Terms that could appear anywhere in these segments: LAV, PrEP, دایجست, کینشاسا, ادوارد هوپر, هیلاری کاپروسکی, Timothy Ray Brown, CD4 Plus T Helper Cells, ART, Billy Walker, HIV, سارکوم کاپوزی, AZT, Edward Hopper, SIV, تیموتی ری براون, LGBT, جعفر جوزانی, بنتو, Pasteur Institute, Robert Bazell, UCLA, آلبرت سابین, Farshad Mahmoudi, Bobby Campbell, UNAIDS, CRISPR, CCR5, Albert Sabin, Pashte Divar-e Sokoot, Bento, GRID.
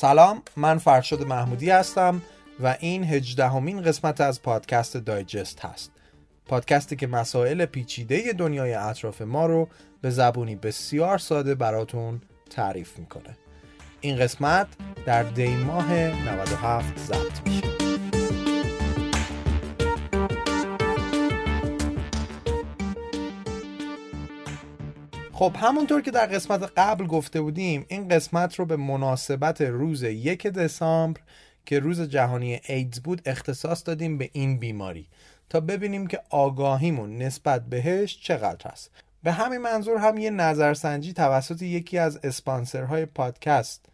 سلام، من فرشاد محمودی هستم و این 18مین قسمت از پادکست دایجست هست. پادکستی که مسائل پیچیده دنیای اطراف ما رو به زبونی بسیار ساده براتون تعریف میکنه. این قسمت در دی ماه 97 ضبط میشه. خب همونطور که در قسمت قبل گفته بودیم، این قسمت رو به مناسبت روز 1 دسامبر که روز جهانی ایدز بود اختصاص دادیم به این بیماری تا ببینیم که آگاهیمون نسبت بهش چقدر هست. به همین منظور هم یه نظرسنجی توسط یکی از اسپانسرهای پادکست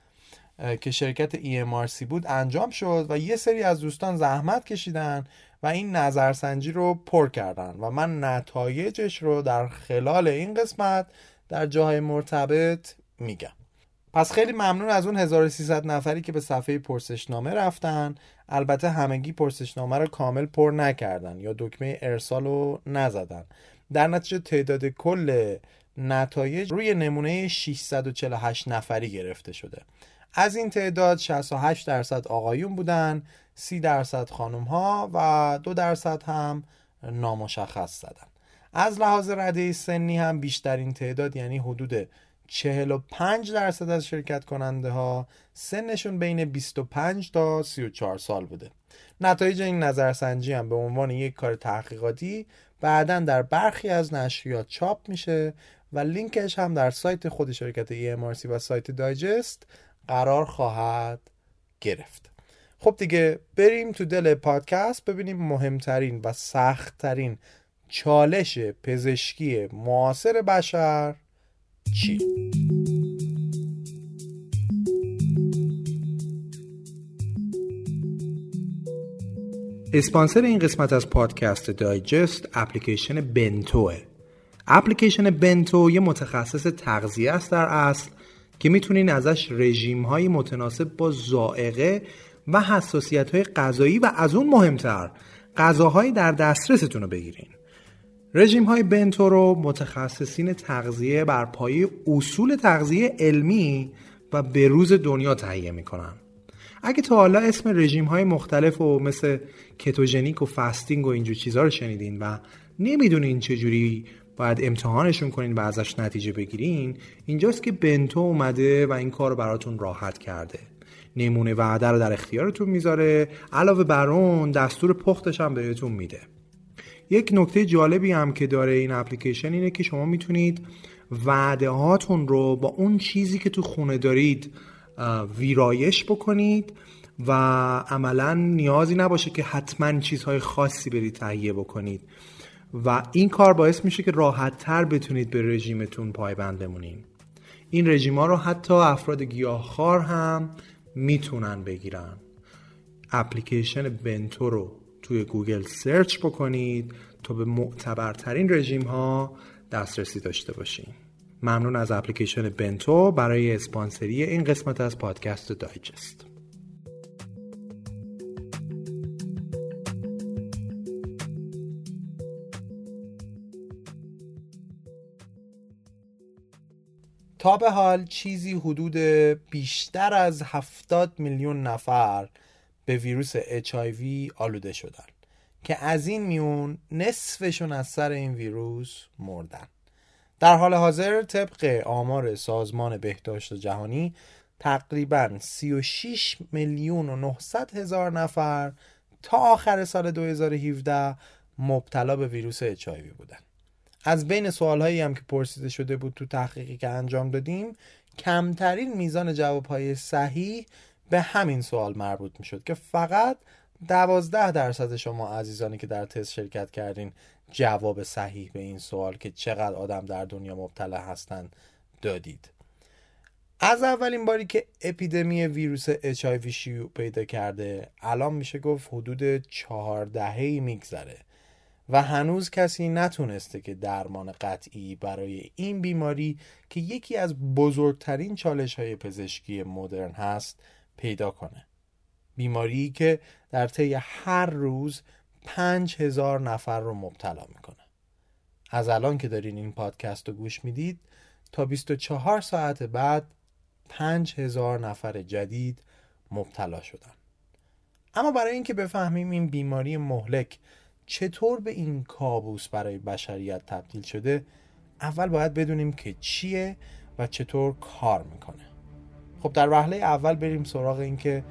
که شرکت EMRC بود انجام شد و یه سری از دوستان زحمت کشیدن و این نظرسنجی رو پر کردن و من نتایجش رو در خلال این قسمت در جاهای مرتبط میگم. پس خیلی ممنون از اون 1300 نفری که به صفحه پرسشنامه رفتن. البته همگی پرسشنامه رو کامل پر نکردن یا دکمه ارسال رو نزدن. در نتیجه تعداد کل نتایج روی نمونه 648 نفری گرفته شده. از این تعداد 68% آقایون بودن، 30% خانم ها و 2% هم نامشخص زدن. از لحاظ رده سنی هم بیشترین تعداد، یعنی حدود 45% از شرکت کننده ها سنشون بین 25 تا 34 سال بوده. نتایج این نظرسنجی هم به عنوان یک کار تحقیقاتی بعداً در برخی از نشریات چاپ میشه و لینکش هم در سایت خود شرکت EMRC و سایت دایجست قرار خواهد گرفت. خب دیگه بریم تو دل پادکست ببینیم مهمترین و سختترین چالش پزشکی معاصر بشر چی؟ اسپانسر این قسمت از پادکست دایجست اپلیکیشن بنتوه. اپلیکیشن بنتو یه متخصص تغذیه است در اصل که میتونین ازش رژیم‌های متناسب با ذائقه و حساسیت‌های غذایی و از اون مهمتر غذاهای در دسترستون رو بگیرین. رژیم‌های بنتو رو متخصصین تغذیه بر پایه اصول تغذیه علمی و به‌روز دنیا تهیه میکنن. اگه تا حالا اسم رژیم‌های مختلف و مثل کتوژنیک و فاستینگ و اینجور چیزا رو شنیدین و نمیدونین چجوری باید امتحانشون کنین و ازش نتیجه بگیرین، اینجاست که بنتو اومده و این کار رو براتون راحت کرده. نمونه وعده رو در اختیارتون میذاره، علاوه بر اون دستور پختش هم بهتون میده. یک نکته جالبی هم که داره این اپلیکیشن اینه که شما میتونید وعده هاتون رو با اون چیزی که تو خونه دارید ویرایش بکنید و عملا نیازی نباشه که حتما چیزهای خاصی برید تهیه بکنید و این کار باعث میشه که راحت تر بتونید به رژیمتون پایبند بمونید. این رژیم‌ها رو حتی افراد گیاهخوار هم میتونن بگیرن. اپلیکیشن بنتو رو توی گوگل سرچ بکنید تا به معتبرترین رژیم‌ها دسترسی داشته باشین. ممنون از اپلیکیشن بنتو برای اسپانسری این قسمت از پادکست دایجست. تا به حال چیزی حدود بیشتر از 70 میلیون نفر به ویروس HIV آلوده شدن که از این میون نصفشون از سر این ویروس مردن. در حال حاضر طبق آمار سازمان بهداشت جهانی تقریباً 36 میلیون و 900 هزار نفر تا آخر سال 2017 مبتلا به ویروس HIV بودن. از بین سوالهایی هم که پرسیده شده بود تو تحقیقی که انجام دادیم، کمترین میزان جوابهای صحیح به همین سوال مربوط می شد که فقط 12% شما عزیزانی که در تست شرکت کردین جواب صحیح به این سوال که چقدر آدم در دنیا مبتلا هستن دادید. از اولین باری که اپیدمی ویروس HIV شیوع پیدا کرده الان میشه گفت حدود 4 دهه‌ای میگذره و هنوز کسی نتونسته که درمان قطعی برای این بیماری که یکی از بزرگترین چالش‌های پزشکی مدرن هست پیدا کنه. بیماری که در طی هر روز 5000 نفر رو مبتلا میکنه. از الان که دارین این پادکست رو گوش میدید تا 24 ساعت بعد 5000 نفر جدید مبتلا شدن. اما برای اینکه بفهمیم این بیماری مهلک چطور به این کابوس برای بشریت تبدیل شده، اول باید بدونیم که چیه و چطور کار میکنه. خب در وهله اول بریم سراغ این که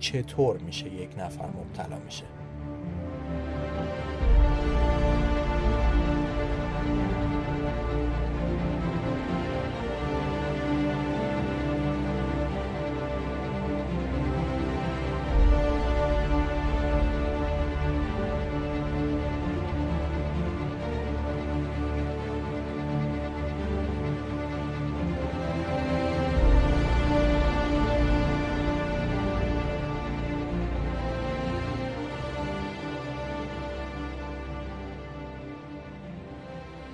چطور میشه یک نفر مبتلا میشه.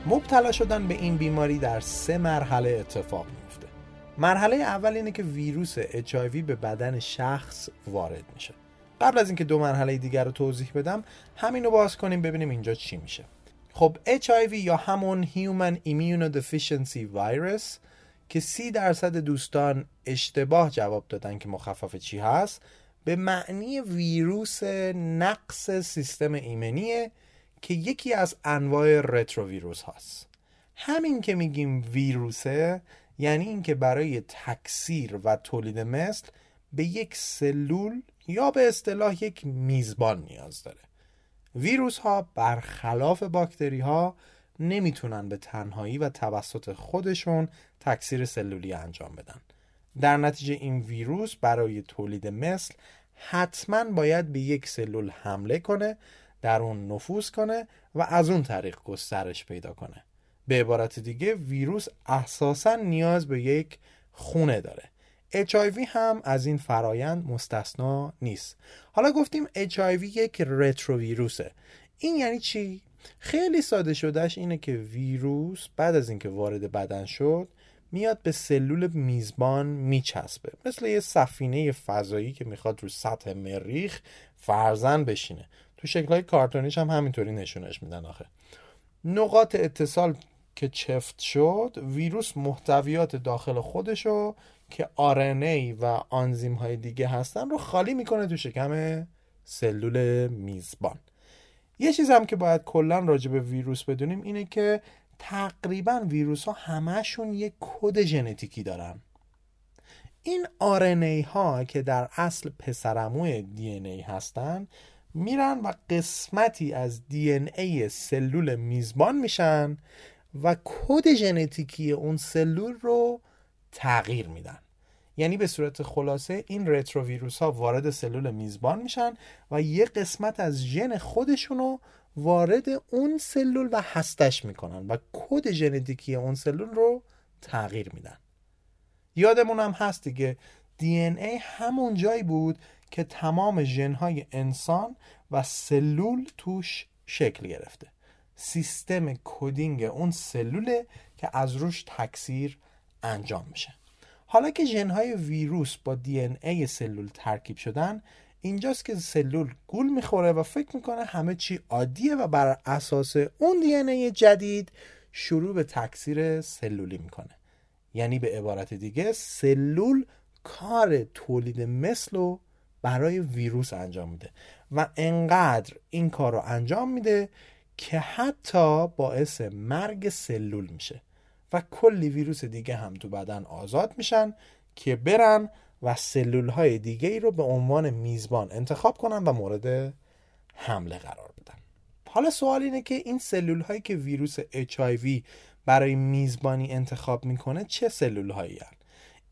مبتلا شدن به این بیماری در 3 مرحله اتفاق میفته. مرحله اول اینه که ویروس HIV به بدن شخص وارد میشه. قبل از اینکه 2 مرحله دیگر رو توضیح بدم، همین رو باز کنیم ببینیم اینجا چی میشه. خب HIV یا همون Human Immunodeficiency Virus که 30% دوستان اشتباه جواب دادن که مخفف چی هست، به معنی ویروس نقص سیستم ایمنیه که یکی از انواع رترو ویروس هاست. همین که میگیم ویروسه، یعنی این که برای تکثیر و تولید مثل به یک سلول یا به اصطلاح یک میزبان نیاز داره. ویروس ها برخلاف باکتری ها نمیتونن به تنهایی و توسط خودشون تکثیر سلولی انجام بدن. در نتیجه این ویروس برای تولید مثل حتما باید به یک سلول حمله کنه، در اون نفوذ کنه و از اون طریق گسترش پیدا کنه. به عبارت دیگه ویروس اساساً نیاز به یک خونه داره. HIV هم از این فرایند مستثنا نیست. حالا گفتیم HIV یک رترو ویروسه. این یعنی چی؟ خیلی ساده شدهش اینه که ویروس بعد از اینکه وارد بدن شد میاد به سلول میزبان میچسبه، مثل یه سفینه فضایی که میخواد رو سطح مریخ فرزن بشینه. تو شکل‌های کارتونیش هم همینطوری نشونش میدن آخه. نقاط اتصال که چفت شد، ویروس محتویات داخل خودشو که آرن‌ای و آنزیم‌های دیگه هستن رو خالی میکنه تو شکم سلول میزبان. یه چیز هم که باید کلاً راجع به ویروس بدونیم اینه که تقریباً ویروس‌ها همشون یک کد ژنتیکی دارن. این آرن‌ای ها که در اصل پسرعموی DNA هستن، میرن و قسمتی از DNA سلول میزبان میشن و کد ژنتیکی اون سلول رو تغییر میدن. یعنی به صورت خلاصه این رترو ویروس ها وارد سلول میزبان میشن و یه قسمت از ژن خودشون رو وارد اون سلول و هستش میکنن و کد ژنتیکی اون سلول رو تغییر میدن. یادمون هم هست دیگه، DNA همون جایی بود که تمام ژن‌های انسان و سلول توش شکل گرفته. سیستم کدینگ اون سلوله که از روش تکثیر انجام میشه. حالا که ژن‌های ویروس با DNA سلول ترکیب شدن، اینجاست که سلول گول میخوره و فکر میکنه همه چی عادیه و بر اساس اون DNA جدید شروع به تکثیر سلولی میکنه. یعنی به عبارت دیگه سلول کار تولید مثل رو برای ویروس انجام میده و انقدر این کار رو انجام میده که حتی باعث مرگ سلول میشه و کلی ویروس دیگه هم تو بدن آزاد میشن که برن و سلول های دیگه ای رو به عنوان میزبان انتخاب کنن و مورد حمله قرار بدن. حالا سوال اینه که این سلول هایی که ویروس HIV برای میزبانی انتخاب میکنه چه سلول هایی هن؟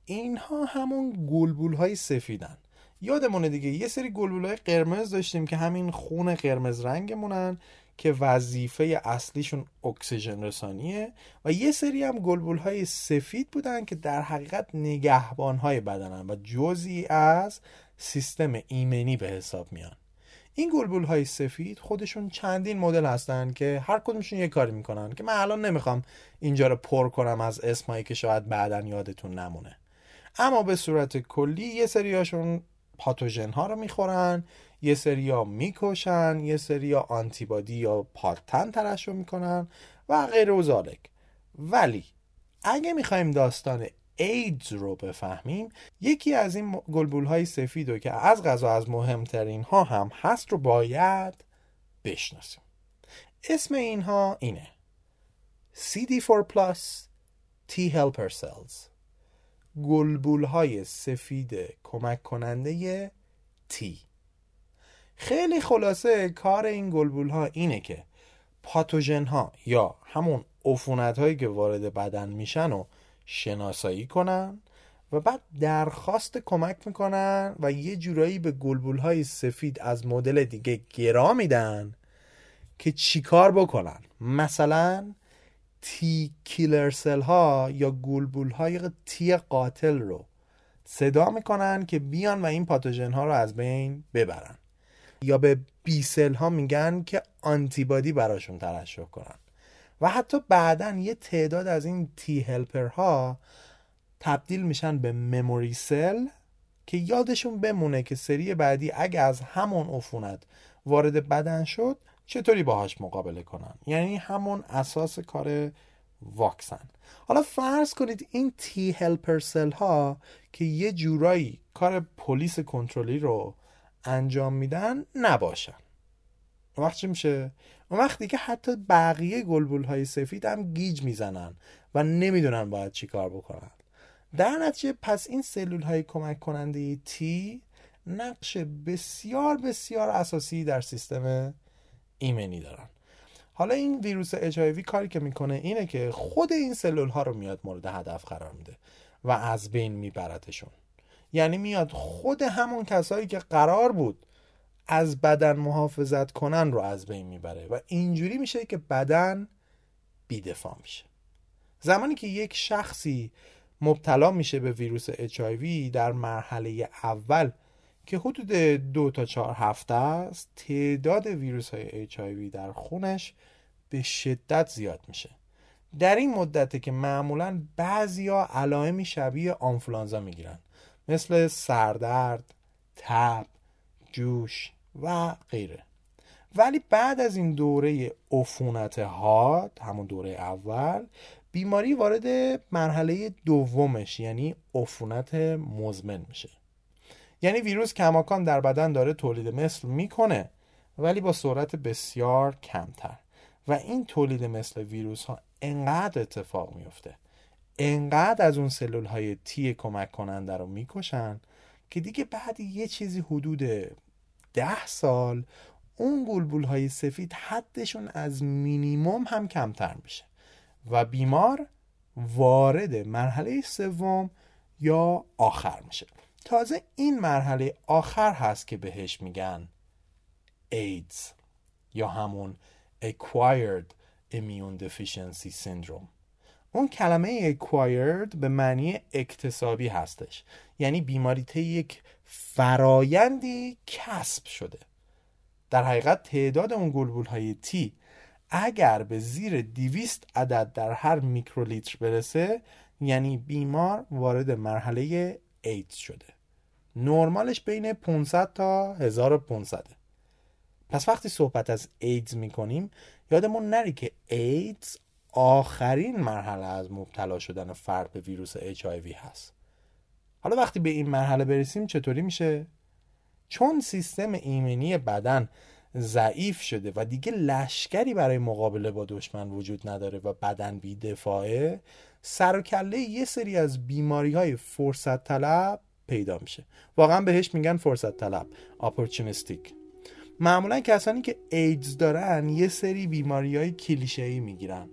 اینها همون گلبول های سفیدن. یادمونه دیگه یه سری گلبولای قرمز داشتیم که همین خون قرمز رنگمونن که وظیفه اصلیشون اکسیژن رسانیه، و یه سری هم گلبولهای سفید بودن که در حقیقت نگهبانهای بدنن و جزئی از سیستم ایمنی به حساب میان. این گلبولهای سفید خودشون چندین مدل هستن که هر کدومشون یه کاری میکنن که من الان نمیخوام اینجا رو پر کنم از اسمایی که شاید بعدن یادتون نمونه. اما به صورت کلی یه سریاشون پاتوژن ها رو میخورن، یه سری ها میکشن، یه سری ها آنتیبادی یا پاتن ترشح میکنن و غیر و ذالک. ولی اگه میخوایم داستان ایدز رو بفهمیم، یکی از این گلبولهای سفید رو که از قضا از مهمترین ها هم هست رو باید بشناسیم. اسم اینها اینه: CD4 Plus T Helper Cells، گلبولهای سفید کمک کننده T. خیلی خلاصه کار این گلبولها اینه که پاتوژن ها یا همون عفونت هایی که وارد بدن میشن و شناسایی کنن و بعد درخواست کمک میکنن و یه جورایی به گلبول های سفید از مدل دیگه گرا میدن که چیکار بکنن. مثلا تی کیلر سل ها یا گلبول های تی قاتل رو صدا میکنن که بیان و این پاتوژن ها رو از بین ببرن، یا به بی سل ها میگن که آنتیبادی براشون ترشح کنن. و حتی بعدن یه تعداد از این تی هلپر ها تبدیل میشن به مموری سل که یادشون بمونه که سری بعدی اگه از همون عفونت وارد بدن شد چطوری باهاش مقابله کنن. یعنی همون اساس کار واکسن. حالا فرض کنید این تی هلپر سل ها که یه جورایی کار پلیس کنترلی رو انجام میدن نباشن، وقت چی میشه؟ وقتی که حتی بقیه گلبول های سفید هم گیج میزنن و نمیدونن باید چی کار بکنن. در نتیجه پس این سلول های کمک کننده تی نقش بسیار بسیار اساسی در سیستم ایمنی دارن. حالا این ویروس HIV کاری که میکنه اینه که خود این سلول ها رو میاد مورد هدف قرار میده و از بین میبردشون. یعنی میاد خود همون کسایی که قرار بود از بدن محافظت کنن رو از بین میبره و اینجوری میشه که بدن بیدفاع میشه. زمانی که یک شخصی مبتلا میشه به ویروس HIV در مرحله اول که حدود 2 تا 4 هفته است، تعداد ویروس های HIV در خونش به شدت زیاد میشه. در این مدته که معمولاً بعضیا علائمی شبیه آنفولانزا میگیرن، مثل سردرد، تب، جوش و غیره. ولی بعد از این دوره عفونت حاد، همون دوره اول، بیماری وارد مرحله دومش یعنی عفونت مزمن میشه. یعنی ویروس کماکان در بدن داره تولید مثل میکنه ولی با سرعت بسیار کمتر، و این تولید مثل ویروس ها انقدر اتفاق میفته، انقدر از اون سلول های تی کمک کننده رو میکشن که دیگه بعد یه چیزی حدود 10 سال اون گلبول های سفید حدشون از مینیمم هم کمتر میشه و بیمار وارد مرحله سوم یا آخر میشه. تازه این مرحله آخر هست که بهش میگن AIDS یا همون Acquired Immune Deficiency Syndrome. اون کلمه acquired به معنی اکتسابی هستش، یعنی بیماری طی یک فرایندی کسب شده. در حقیقت تعداد اون گلبول های تی اگر به زیر 200 عدد در هر میکرولیتر برسه یعنی بیمار وارد مرحله ایدز شده. نرمالش بین 500 تا 1500. پس وقتی صحبت از ایدز میکنیم یادمون نری که ایدز آخرین مرحله از مبتلا شدن فرد به ویروس HIV هست. حالا وقتی به این مرحله برسیم چطوری میشه؟ چون سیستم ایمنی بدن ضعیف شده و دیگه لشکری برای مقابله با دشمن وجود نداره و بدن بی‌دفاعه، سر و کله یه سری از بیماری‌های فرصت طلب پیدا میشه. واقعا بهش میگن فرصت طلب، opportunistic. معمولا کسانی که ایدز دارن یه سری بیماری‌های کلیشه‌ای میگیرن: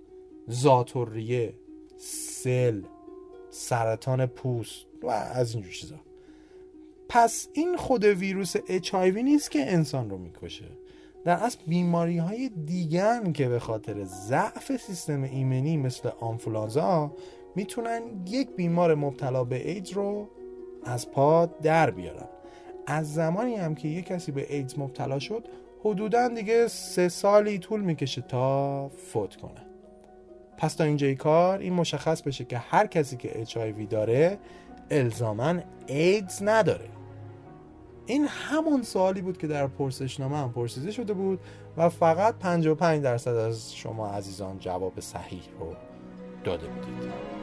ذات‌الریه، سل، سرطان پوست و از اینجور چیزا. پس این خود ویروس HIV نیست که انسان رو میکشه، در اصل بیماری‌های دیگه‌ن که به خاطر ضعف سیستم ایمنی مثل آنفولانزا میتونن یک بیمار مبتلا به ایدز رو از پا در بیارن. از زمانی هم که یک کسی به ایدز مبتلا شد حدوداً دیگه 3 سالی طول میکشه تا فوت کنه. پس تا اینجای کار این مشخص بشه که هر کسی که HIV داره الزاماً ایدز نداره. این همون سوالی بود که در پرسشنامه هم پرسیده شده بود و فقط 55% از شما عزیزان جواب صحیح رو داده بودید.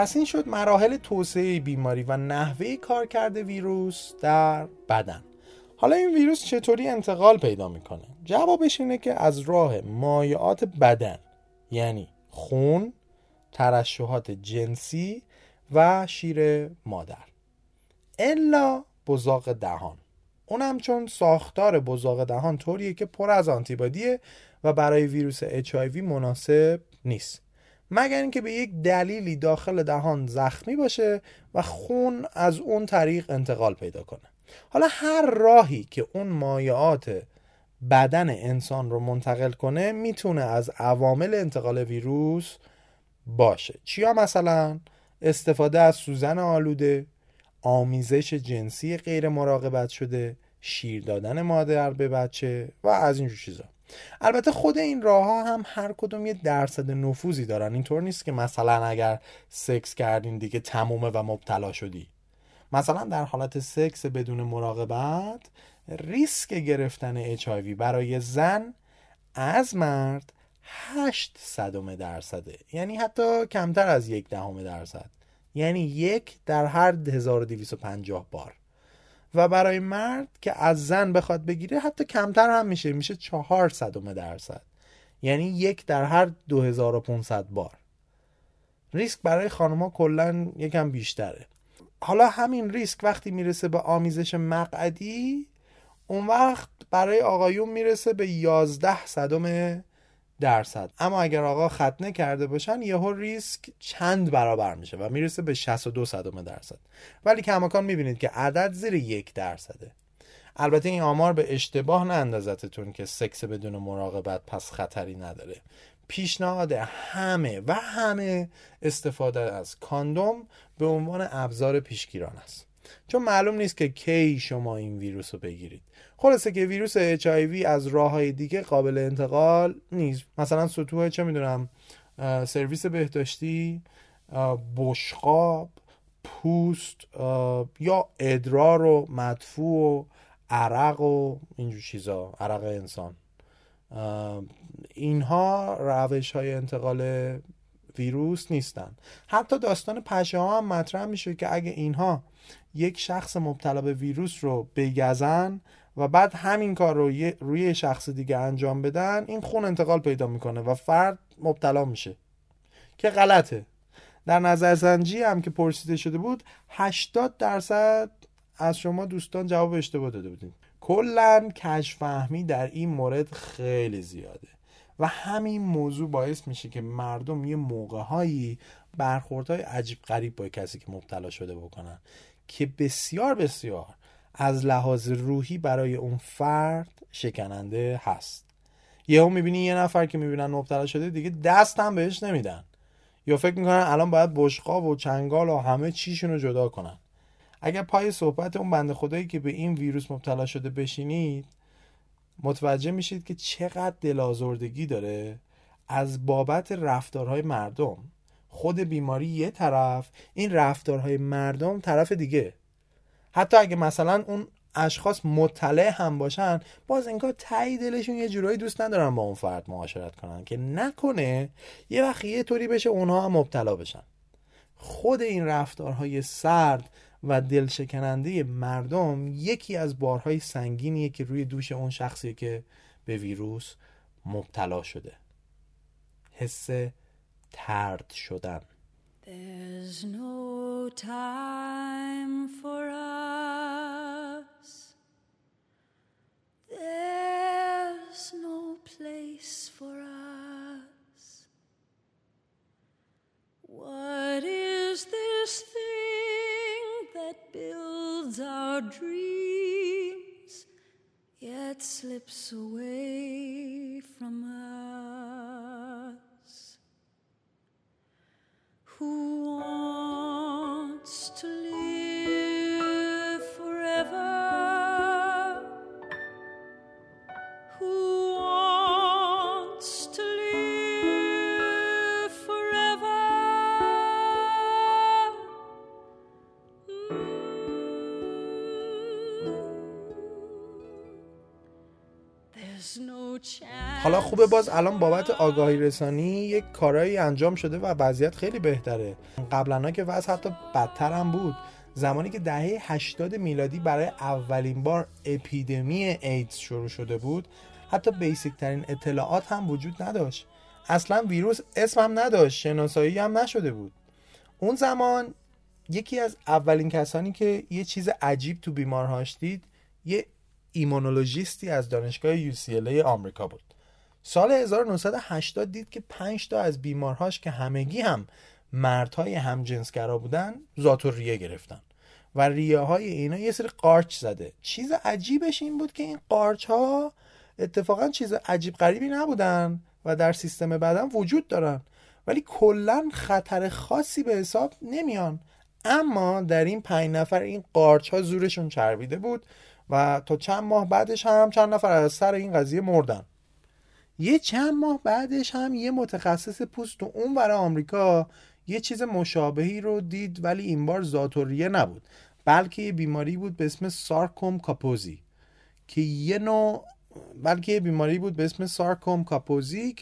پس این شد مراحل توسعه بیماری و نحوه کارکرد ویروس در بدن. حالا این ویروس چطوری انتقال پیدا میکنه؟ جوابش اینه که از راه مایعات بدن، یعنی خون، ترشحات جنسی و شیر مادر، الا بزاق دهان. اونم چون ساختار بزاق دهان طوریه که پر از آنتیبادیه و برای ویروس HIV مناسب نیست، مگر اینکه به یک دلیلی داخل دهان زخمی باشه و خون از اون طریق انتقال پیدا کنه. حالا هر راهی که اون مایعات بدن انسان رو منتقل کنه میتونه از عوامل انتقال ویروس باشه. چیا مثلا؟ استفاده از سوزن آلوده، آمیزش جنسی غیر مراقبت شده، شیر دادن مادر به بچه و از اینجور چیزا. البته خود این راه ها هم هر کدوم یه درصد نفوذی دارن، اینطور نیست که مثلا اگر سکس کردین دیگه تمومه و مبتلا شدی. مثلا در حالت سکس بدون مراقبت ریسک گرفتن HIV برای زن از مرد 0.08%، یعنی حتی کمتر از 0.1%، یعنی 1 در هر 1250 بار، و برای مرد که از زن بخواد بگیره حتی کمتر هم میشه 0.04%، یعنی 1 در هر 2500 بار. ریسک برای خانم‌ها کلاً یکم بیشتره. حالا همین ریسک وقتی میرسه به آمیزش مقعدی، اون وقت برای آقایون میرسه به 11%، اما اگر آقا ختنه کرده باشن یهو ریسک چند برابر میشه و میرسه به 62%، ولی کماکان میبینید که عدد زیر 1%. البته این آمار به اشتباه نندازتتون که سکس بدون مراقبت پس خطری نداره. پیشنهاد همه استفاده از کاندوم به عنوان ابزار پیشگیران است، چون معلوم نیست که کی شما این ویروس رو بگیرید. خلاصه که ویروس HIV از راه‌های دیگه قابل انتقال نیست، مثلا سطوح سرویس بهداشتی، بشقاب، پوست یا ادرار و مدفوع و عرق و اینجور چیزا، عرق انسان. اینها روش‌های انتقال ویروس نیستن. حتی داستان پشه ها هم مطرح میشه که اگه اینها یک شخص مبتلا به ویروس رو بگزن و بعد همین کار رو روی شخص دیگه انجام بدن، این خون انتقال پیدا میکنه و فرد مبتلا میشه، که غلطه. در نظرسنجی هم که پرسیده شده بود 80% از شما دوستان جواب اشتباه داده بودید. کلاً کج‌فهمی در این مورد خیلی زیاده و همین موضوع باعث میشه که مردم یه موقع‌هایی برخوردهای عجیب غریب با کسی که مبتلا شده بکنن که بسیار بسیار از لحاظ روحی برای اون فرد شکننده هست. یهو میبینی یه نفر که میبینن مبتلا شده دیگه دست هم بهش نمیدن، یا فکر میکنن الان باید بشقاب و چنگال و همه چیشون رو جدا کنن. اگر پای صحبت اون بنده خدایی که به این ویروس مبتلا شده بشینید، متوجه میشید که چقدر دل‌آزردگی داره از بابت رفتارهای مردم. خود بیماری یه طرف، این رفتارهای مردم طرف دیگه. حتی اگه مثلا اون اشخاص مطلع هم باشن، باز انگار ته دلشون یه جورایی دوست ندارن با اون فرد معاشرت کنن که نکنه یه وقت یه طوری بشه اونها هم مبتلا بشن. خود این رفتارهای سرد و دلشکننده مردم یکی از بارهای سنگینیه که روی دوش اون شخصیه که به ویروس مبتلا شده. حس ترد شدن. There's no time for us. There's no place for us. What is this thing that builds our dreams yet slips away from us? Who wants to live forever? Who wants to live forever? There's حالا خوبه باز الان بابت آگاهی رسانی یک کارایی انجام شده و وضعیت خیلی بهتره. قبلنا که وضع حتی بدتر هم بود. زمانی که دهه 80 میلادی برای اولین بار اپیدمی ایدز شروع شده بود، حتی بیسیک ترین اطلاعات هم وجود نداشت. اصلا ویروس اسم هم نداشت، شناسایی هم نشده بود. اون زمان یکی از اولین کسانی که یه چیز عجیب تو بیمارهاش دید یه ایمونولوژیستی از دانشگاه UCLA آمریکا بود. سال 1980 دید که 5 تا از بیمارهاش که همگی هم مردهای همجنسگرا بودن ذات و ریه گرفتن و ریه های اینا یه سری قارچ زده. چیز عجیبش این بود که این قارچ ها اتفاقا چیز عجیب غریبی نبودن و در سیستم بدن وجود دارن، ولی کلن خطر خاصی به حساب نمیان. اما در این 5 نفر این قارچ ها زورشون چربیده بود و تا چند ماه بعدش هم چند نفر از سر این قضیه مردن. یه چند ماه بعدش هم یه متخصص پوست تو اون ور آمریکا یه چیز مشابهی رو دید، ولی این بار ذات و ریه نبود، بلکه یه بیماری بود به اسم سارکوم کاپوزی که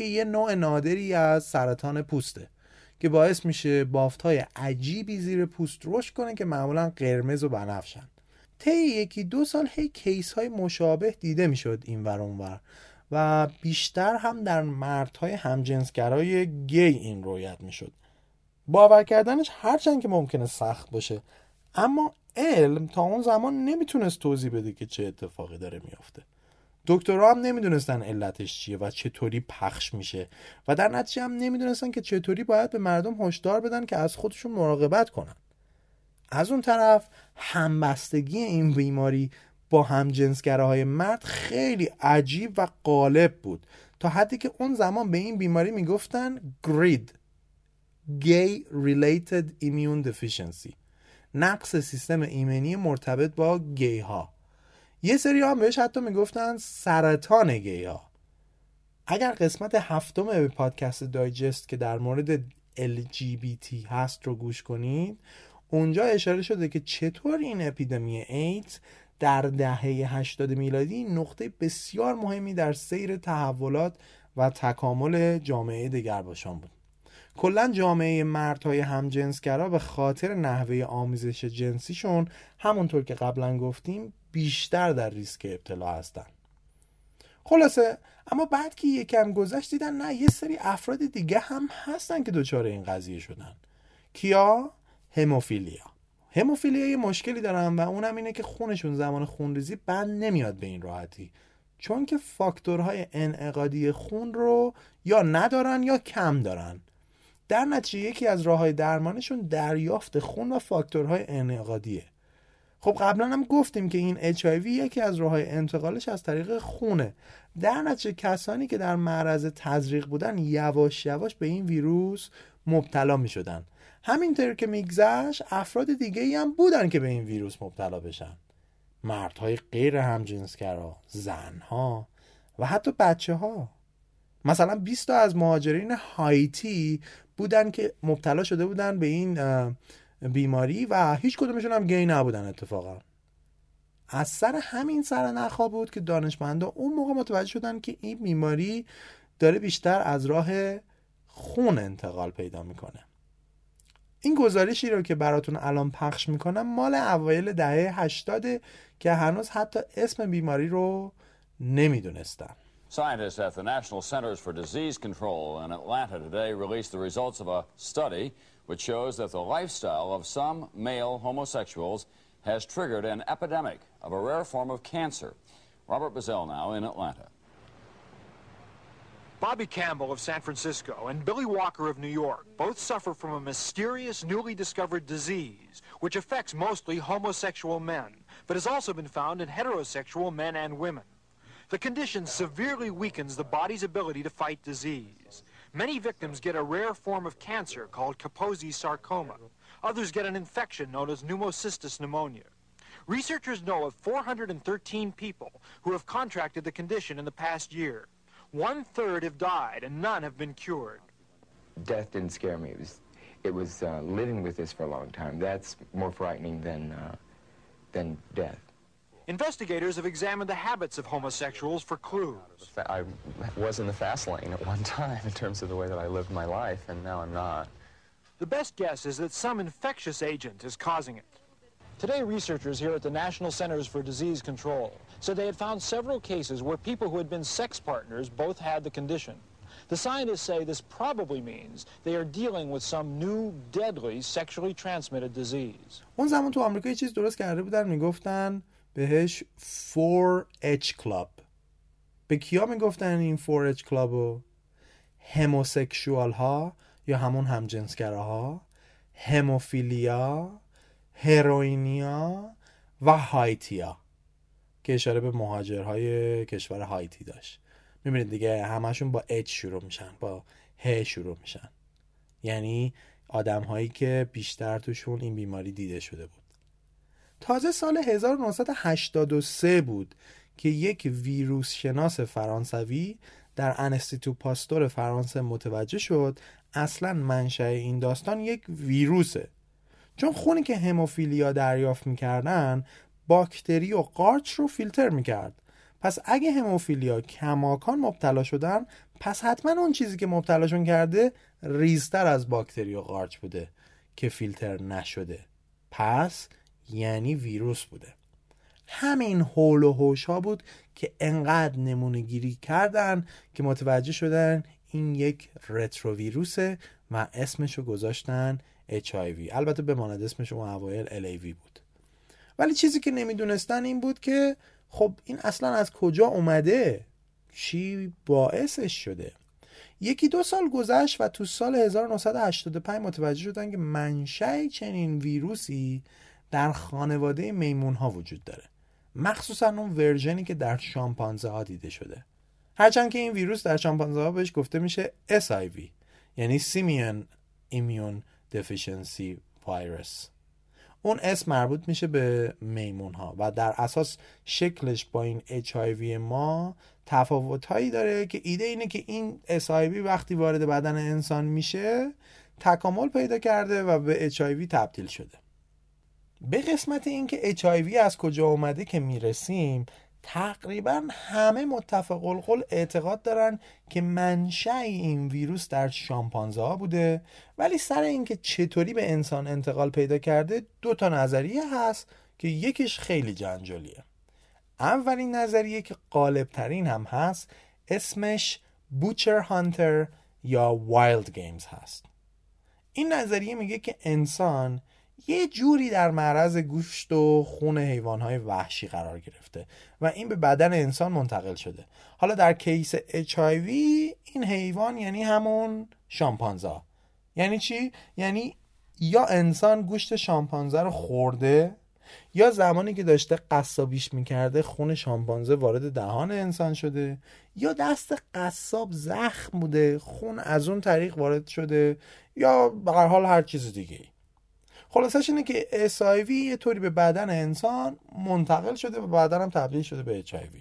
یه نوع نادری از سرطان پوسته که باعث میشه بافت‌های عجیبی زیر پوست رشد کنه که معمولا قرمز و بنفشن. طی 1-2 سال هی کیس‌های مشابه دیده میشد این ور اون ور و بیشتر هم در مردهای همجنسگرای گی این رویت میشد. باور کردنش هرچند که ممکنه سخت باشه، اما علم تا اون زمان نمیتونست توضیح بده که چه اتفاقی داره میافته. دکترها هم نمیدونستن علتش چیه و چطوری پخش میشه و در نتیجه هم نمیدونستن که چطوری باید به مردم هشدار بدن که از خودشون مراقبت کنن. از اون طرف همبستگی این بیماری با همجنسگراهای مرد خیلی عجیب و غالب بود، تا حدی که اون زمان به این بیماری میگفتن GRID Gay Related Immune Deficiency، نقص سیستم ایمنی مرتبط با گی ها. یه سری هم بهش حتی میگفتن سرطان گی ها. اگر قسمت 7 پادکست دایجست که در مورد LGBT هست رو گوش کنید، اونجا اشاره شده که چطور این اپیدمی ایدز در دهه 80 میلادی نقطه بسیار مهمی در سیر تحولات و تکامل جامعه دگرباشان بود. کلا جامعه مردهای همجنسگرا به خاطر نحوه آمیزش جنسیشون، همونطور که قبلا گفتیم، بیشتر در ریسک ابتلا هستن. خلاصه اما بعد که یکم گذشت دیدن نه، یه سری افراد دیگه هم هستن که دچار این قضیه شدن. کیا؟ هموفیلیا یه مشکلی دارن و اونم اینه که خونشون زمان خونریزی بند نمیاد به این راحتی، چون که فاکتورهای انعقادی خون رو یا ندارن یا کم دارن. در نتیجه یکی از راههای درمانشون دریافت خون و فاکتورهای انعقادیه. خب قبلا هم گفتیم که این HIV یکی از راههای انتقالش از طریق خونه. در نتیجه کسانی که در معرض تزریق بودن یواش یواش به این ویروس مبتلا میشدن. همینطور که میگذشت افراد دیگه‌ای هم بودن که به این ویروس مبتلا بشن. مردهای غیر همجنسگرا، زنها و حتی بچه‌ها. مثلا 20 تا از مهاجرین هایتی بودن که مبتلا شده بودن به این بیماری و هیچ کدومشون هم گی نبودن اتفاقا. از سر همین سرنخا بود که دانشمندا اون موقع متوجه شدن که این بیماری داره بیشتر از راه خون انتقال پیدا میکنه. این گزارشی رو که براتون الان پخش میکنم مال اوایل دهه 80 که هنوز حتی اسم بیماری رو نمیدونستن. Scientists at the National Centers for Disease Control in Atlanta today released the results of a study which shows that the lifestyle of some male homosexuals has triggered an epidemic of a rare form of cancer. Robert Bazell now in Atlanta. Bobby Campbell of San Francisco and Billy Walker of New York both suffer from a mysterious newly discovered disease which affects mostly homosexual men but has also been found in heterosexual men and women. The condition severely weakens the body's ability to fight disease. Many victims get a rare form of cancer called Kaposi sarcoma. Others get an infection known as pneumocystis pneumonia. Researchers know of 413 people who have contracted the condition in the past year. 1/3 have died and none have been cured. Death didn't scare me. It was living with this for a long time. That's more frightening than death. Investigators have examined the habits of homosexuals for clues. I was in the fast lane at one time in terms of the way that I lived my life, and now I'm not. The best guess is that some infectious agent is causing it. Today, researchers here at the National Centers for Disease Control said they had found several cases where people who had been sex partners both had the condition. The scientists say this probably means they are dealing with some new deadly sexually transmitted disease. اون زمان تو آمریکا یه چیز درست کرده بودن، میگفتن بهش 4H کلاب. به کیا میگفتن این 4H کلابو؟ هموسکشوال ها یا همون همجنسگراها، هموفیلیا، هروئینیا و هایتیا که اشاره به مهاجرهای کشور هایتی داشت. میبینید دیگه همشون با H شروع میشن، با H شروع میشن، یعنی آدم هایی که بیشتر توشون این بیماری دیده شده بود. تازه سال 1983 بود که یک ویروس شناس فرانسوی در انستیتو پاستور فرانسه متوجه شد اصلا منشأ این داستان یک ویروسه، چون خونی که هموفیلیا دریافت میکردن باکتری و قارچ رو فیلتر میکرد. پس اگه هموفیلیا کماکان مبتلا شدن، پس حتما اون چیزی که مبتلاشون کرده ریزتر از باکتری و قارچ بوده که فیلتر نشده، پس یعنی ویروس بوده. همین هول و هوش ها بود که انقدر نمونه گیری کردن که متوجه شدن این یک رتروویروسه و اسمشو گذاشتن HIV. البته بماند اسمش اون اوایل LAV بود، ولی چیزی که نمیدونستن این بود که خب این اصلا از کجا اومده، چی باعثش شده. یکی دو سال گذشت و تو سال 1985 متوجه شدن که منشأ چنین ویروسی در خانواده میمون ها وجود داره، مخصوصا اون ورژنی که در شامپانزه ها دیده شده. هرچند که این ویروس در شامپانزه ها بهش گفته میشه SIV، یعنی Simian Immune Deficiency Virus. اون اسم مربوط میشه به میمون ها و در اساس شکلش با این HIV ما تفاوت هایی داره که ایده اینه که این SIV وقتی وارد بدن انسان میشه تکامل پیدا کرده و به HIV تبدیل شده. به قسمت اینکه HIV از کجا اومده که میرسیم، تقریبا همه متفق القول اعتقاد دارن که منشأ این ویروس در شامپانزه ها بوده، ولی سر اینکه چطوری به انسان انتقال پیدا کرده دو تا نظریه هست که یکیش خیلی جنجالیه. اولین نظریه که غالب ترین هم هست اسمش بوچر هانتر یا وایلد گیمز هست. این نظریه میگه که انسان یه جوری در معرض گوشت و خون حیوان‌های وحشی قرار گرفته و این به بدن انسان منتقل شده. حالا در کیس HIV این حیوان یعنی همون شامپانزه. یعنی چی؟ یعنی یا انسان گوشت شامپانزه رو خورده، یا زمانی که داشته قصابیش میکرده خون شامپانزه وارد دهان انسان شده، یا دست قصاب زخم بوده خون از اون طریق وارد شده، یا به هر حال هر چیز دیگه. خلاصش اینه که SIV یه طوری به بدن انسان منتقل شده و بعدن هم تبدیل شده به HIV.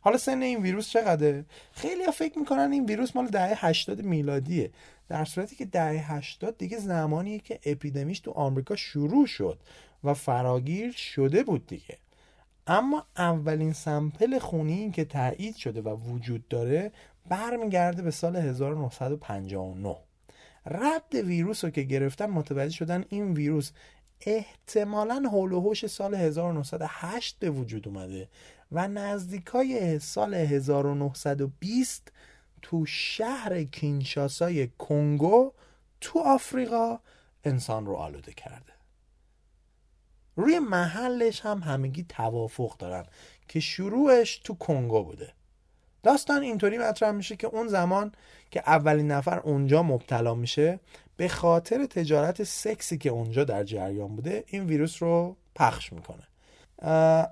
حالا سن این ویروس چقدره؟ خیلی ها فکر میکنن این ویروس مال دهه 80 میلادیه، در صورتی که دهه 80 دیگه زمانیه که اپیدمیش تو آمریکا شروع شد و فراگیر شده بود دیگه. اما اولین سمپل خونی که تایید شده و وجود داره برمیگرده به سال 1959. ربط ویروس رو که گرفتن متوجه شدن این ویروس احتمالاً حول و حوش سال 1908 به وجود اومده و نزدیکای سال 1920 تو شهر کینشاسای کنگو تو آفریقا انسان رو آلوده کرده. روی محلش هم همگی توافق دارن که شروعش تو کنگو بوده. داستان اینطوری مطرح میشه که اون زمان که اولین نفر اونجا مبتلا میشه، به خاطر تجارت سکسی که اونجا در جریان بوده این ویروس رو پخش میکنه.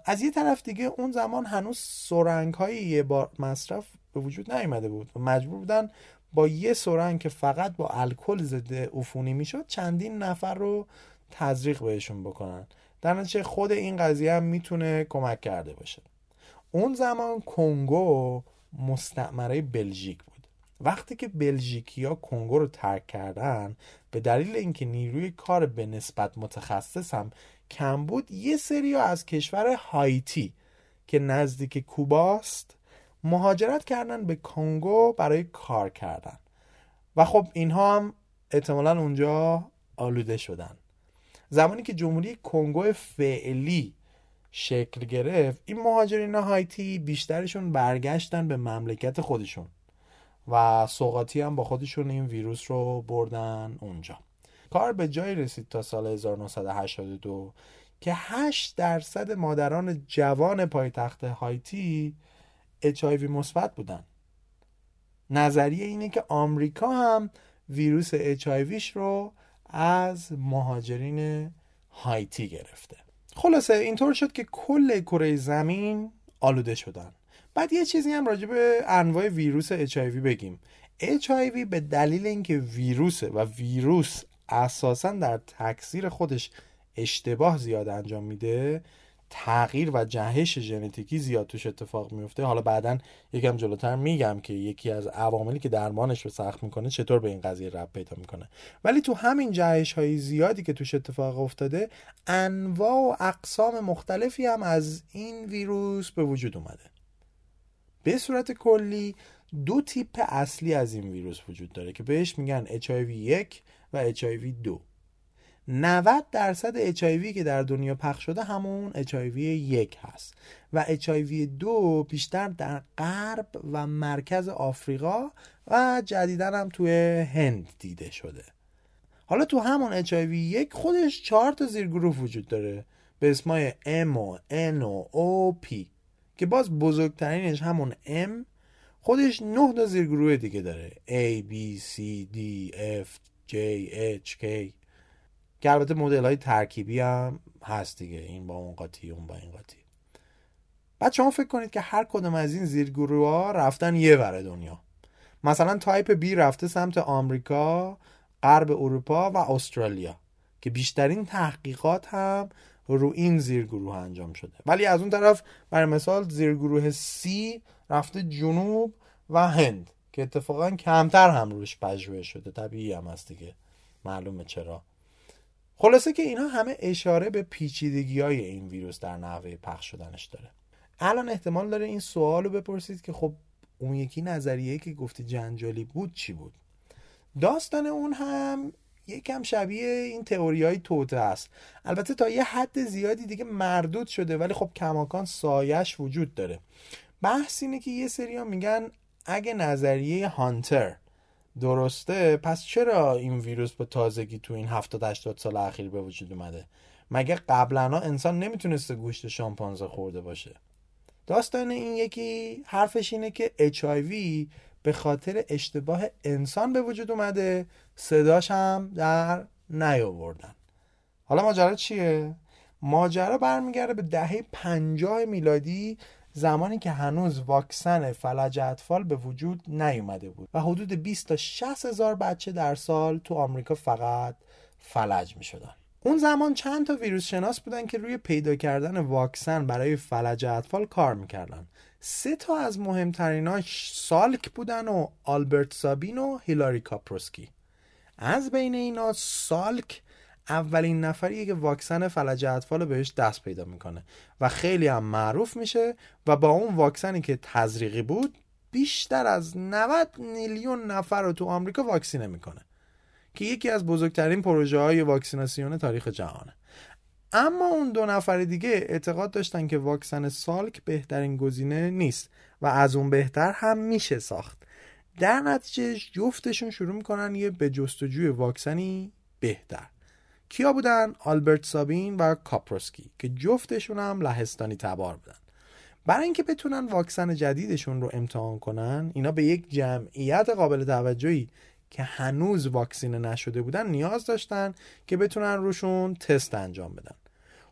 از یه طرف دیگه اون زمان هنوز سرنگ‌های یه بار مصرف به وجود نیامده بود و مجبور بودن با یه سرنگ که فقط با الکل ضد عفونی میشد چندین نفر رو تزریق بهشون بکنن. در نتیجه خود این قضیه هم میتونه کمک کرده باشه. اون زمان کنگو مستعمره بلژیک بود. وقتی که بلژیکی‌ها کنگو رو ترک کردن، به دلیل اینکه نیروی کار به نسبت متخصص هم کم بود، یه سری از کشور هایتی که نزدیک کوباست مهاجرت کردن به کنگو برای کار کردن و خب اینها هم احتمالاً اونجا آلوده شدن. زمانی که جمهوری کنگو فعلی شکل گرفت، این مهاجرین هایتی بیشترشون برگشتن به مملکت خودشون و سوغاتی هم با خودشون این ویروس رو بردن اونجا. کار به جای رسید تا سال 1982 که 8% مادران جوان پایتخت هایتی HIV مثبت بودن. نظریه اینه که آمریکا هم ویروس HIV رو از مهاجرین هایتی گرفته. خلاصه اینطور شد که کل کره زمین آلوده شدن. بعد یه چیزی هم راجع به انواع ویروس HIV بگیم. HIV به دلیل اینکه ویروسه و ویروس اساساً در تکثیر خودش اشتباه زیاد انجام میده، تغییر و جهش ژنتیکی زیاد توش اتفاق میفته. حالا بعداً یکم جلوتر میگم که یکی از عواملی که درمانش رو سخت میکنه چطور به این قضیه ربط پیدا میکنه. ولی تو همین جهش های زیادی که توش اتفاق افتاده، انواع و اقسام مختلفی هم از این ویروس به وجود اومده. به صورت کلی دو تیپ اصلی از این ویروس وجود داره که بهش میگن HIV-1 و HIV-2. 90% HIV که در دنیا پخش شده همون HIV-1 هست و HIV-2 بیشتر در غرب و مرکز آفریقا و جدیدن هم توی هند دیده شده. حالا تو همون HIV-1 خودش 4 زیرگروه وجود داره به اسمای M و N و O P که باز بزرگترینش همون M خودش 9 زیرگروه دیگه داره A, B, C, D, F, J, H, K که البته مدل های ترکیبی هم هست دیگه، این با اون قاطی اون با این قاطی. بعد شما فکر کنید که هر کدوم از این زیرگروه ها رفتن یه ور دنیا، مثلا تایپ B رفته سمت آمریکا، غرب اروپا و استرالیا که بیشترین تحقیقات هم رو این زیرگروه انجام شده. ولی از اون طرف برای مثال زیرگروه C رفته جنوب و هند که اتفاقا کمتر هم روش پژوهش شده، طبیعی هم هست دیگه، معلومه چرا. خلاصه که اینا همه اشاره به پیچیدگی‌های این ویروس در نحوه پخش شدنش داره. الان احتمال داره این سوالو بپرسید که خب اون یکی نظریه‌ای که گفتی جنجالی بود چی بود؟ داستان اون هم یکم شبیه این تئوری‌های توته است. البته تا یه حد زیادی دیگه مردود شده ولی خب کماکان سایش وجود داره. بحث اینه که یه سری‌ها میگن اگه نظریه هانتر درسته، پس چرا این ویروس به تازگی تو این 70-80 سال اخیر به وجود اومده؟ مگه قبلنا انسان نمیتونسته گوشت شامپانزه خورده باشه؟ داستان این یکی حرفش اینه که HIV به خاطر اشتباه انسان به وجود اومده، صداش هم در نیاوردن. حالا ماجرا چیه؟ ماجرا برمیگرده به دهه 50 میلادی، زمانی که هنوز واکسن فلج اطفال به وجود نیومده بود و حدود 20,000 تا 60,000 بچه در سال تو آمریکا فقط فلج می شدن. اون زمان چند تا ویروس شناس بودن که روی پیدا کردن واکسن برای فلج اطفال کار میکردن. 3 از مهمتریناش سالک بودن و آلبرت سابین و هیلاری کاپروسکی. از بین اینا سالک اولین نفریه که واکسن فلج اطفال بهش دست پیدا میکنه و خیلی هم معروف میشه و با اون واکسنی که تزریقی بود بیشتر از 90 میلیون نفر رو تو آمریکا واکسینه میکنه که یکی از بزرگترین پروژه های واکسیناسیون تاریخ جهانه. اما اون 2 دیگه اعتقاد داشتن که واکسن سالک بهترین گزینه نیست و از اون بهتر هم میشه ساخت. در نتیجه جفتشون شروع میکنن یه به جستجوی واکسنی بهتر. کیا بودن؟ آلبرت سابین و کاپروسکی که جفتشون هم لهستانی تبار بودن. برای اینکه بتونن واکسن جدیدشون رو امتحان کنن، اینا به یک جمعیت قابل توجهی که هنوز واکسینه نشده بودن نیاز داشتن که بتونن روشون تست انجام بدن.